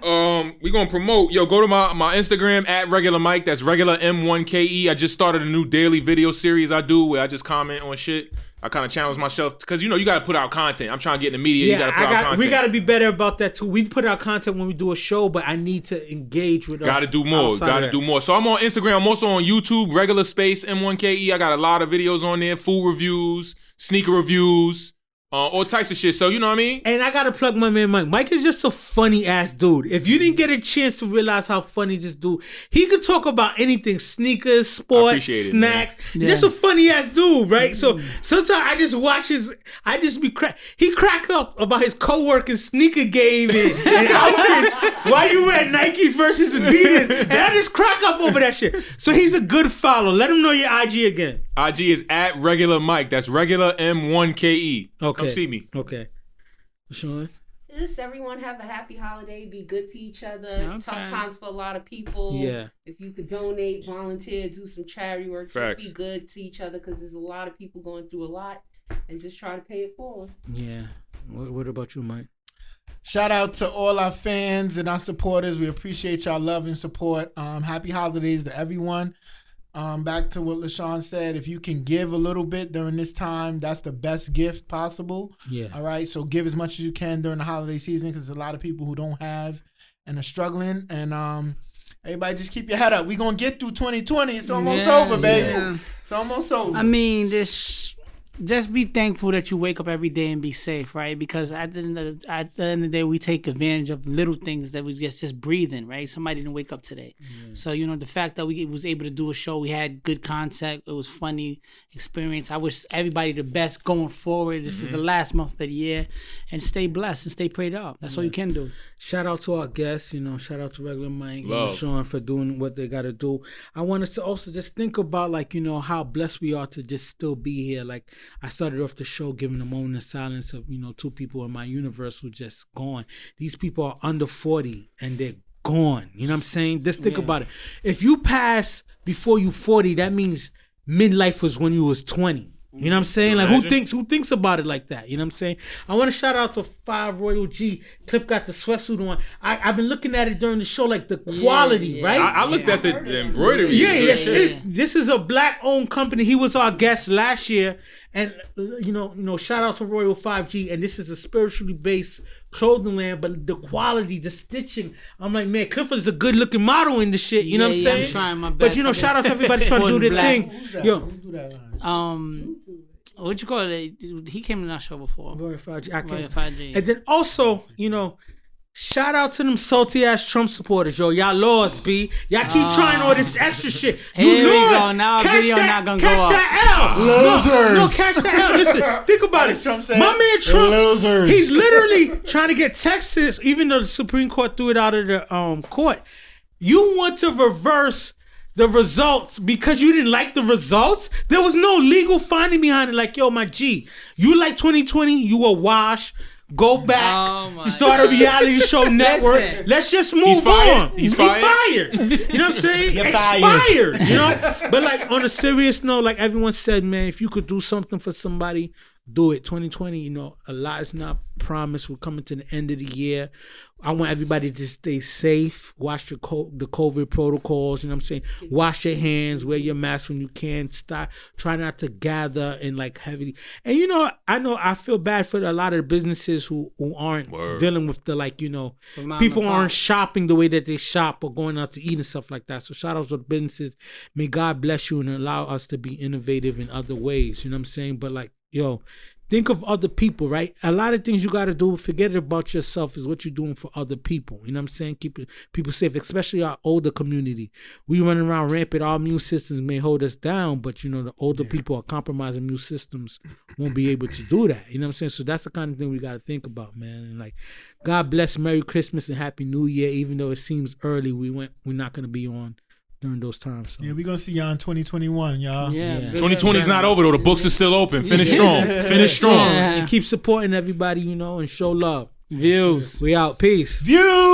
We're going to promote. Yo, go to my Instagram at Regular Mike. That's regular M1KE. I just started a new daily video series I do where I just comment on shit. I kind of challenge myself because, you know, you got to put out content. I'm trying to get in the media. Yeah, you got to put out content. We got to be better about that, too. We put out content when we do a show, but I need to engage with us. Got to do more. Got to do more. So I'm on Instagram. I'm also on YouTube, Regular Space M1KE. I got a lot of videos on there. Food reviews, sneaker reviews. all types of shit. So, you know what I mean? And I got to plug my man Mike. Mike is just a funny ass dude. If you didn't get a chance to realize how funny this dude, he could talk about anything, sneakers, sports, snacks. Yeah. Just a funny ass dude, right? Mm-hmm. So sometimes I just watch his, he cracked up about his co-worker's sneaker game and outfits. Why you wearing Nikes versus Adidas? And I just crack up over that shit. So he's a good follow. Let him know your IG again. IG is at Regular Mike. That's regular M1KE. Okay. Come see me. Okay. Sean? Just everyone have a happy holiday. Be good to each other. Okay. Tough times for a lot of people. Yeah. If you could donate, volunteer, do some charity work. Facts. Just be good to each other because there's a lot of people going through a lot and just try to pay it forward. Yeah. What about you, Mike? Shout out to all our fans and our supporters. We appreciate y'all love and support. Happy holidays to everyone. Back to what LaShawn said, if you can give a little bit during this time, that's the best gift possible. Yeah. All right. So give as much as you can during the holiday season because there's a lot of people who don't have and are struggling. And everybody just keep your head up. We're going to get through 2020. It's almost over, baby. Yeah. It's almost over. I mean, just be thankful that you wake up every day and be safe, right? Because at the end of the day, we take advantage of little things that we just breathing, right? Somebody didn't wake up today. Yeah. So, you know, the fact that we was able to do a show, we had good contact. It was funny experience. I wish everybody the best going forward. This is the last month of the year. And stay blessed and stay prayed up. That's all you can do. Shout out to our guests, you know. Shout out to Regular Mike and Sean for doing what they got to do. I want us to also just think about, like, you know, how blessed we are to just still be here. Like, I started off the show giving a moment of silence of, you know, two people in my universe who just gone. These people are under 40 and they're gone. You know what I'm saying? Just think about it. If you pass before you 40, that means midlife was when you was 20. You know what I'm saying? Like, who thinks about it like that? You know what I'm saying? I want to shout out to Five Royal G. Cliff got the sweatsuit on. I've been looking at it during the show, like the quality, right? I looked at the embroidery. This is a black-owned company. He was our guest last year. And, you know, shout out to Royal 5G. And this is a spiritually based clothing land, but the quality, the stitching. I'm like, man, Clifford's a good looking model in this shit. You know what I'm saying? I'm trying my best. But, you know, shout out to everybody trying to do their thing. Who's that? Yo. Don't do that line. What you call it? He came to our show before. Royal 5G. Royal 5G. And then also, you know, shout out to them salty ass Trump supporters, yo. Y'all lost, B. Y'all keep trying all this extra shit. You lost. Now our video not gonna go up. Catch that L. Losers. No, catch that L. Listen, think about it. Trump said, my man Trump, losers. He's literally trying to get Texas, even though the Supreme Court threw it out of the court. You want to reverse the results because you didn't like the results? There was no legal finding behind it. Like, yo, my G, you like 2020, you a wash. Go back, start a reality show network. Listen, let's just move on. He's fired. You know what I'm saying? You're expired. Fired. You know? But like on a serious note, like everyone said, man, if you could do something for somebody, do it. 2020, you know, a lot is not promised. We're coming to the end of the year. I want everybody to stay safe. Watch the COVID protocols. You know what I'm saying? Wash your hands. Wear your mask when you can. Stop. Try not to gather and like heavily. And you know I feel bad for a lot of the businesses who aren't dealing with the, like, you know, people aren't shopping the way that they shop or going out to eat and stuff like that. So shout out to the businesses. May God bless you and allow us to be innovative in other ways. You know what I'm saying? But like, yo, think of other people, right? A lot of things you got to do, forget about yourself, is what you're doing for other people. You know what I'm saying? Keep people safe, especially our older community. We run around rampant. Our immune systems may hold us down, but, you know, the older people are compromised. Immune systems won't be able to do that. You know what I'm saying? So that's the kind of thing we got to think about, man. And like, God bless, Merry Christmas and Happy New Year. Even though it seems early, we're not going to be on during those times. So. Yeah, we're going to see y'all in 2021, y'all. Yeah. 2020 is not over, though. The books are still open. Finish strong. Yeah. And keep supporting everybody, you know, and show love. Views. We out. Peace. Views.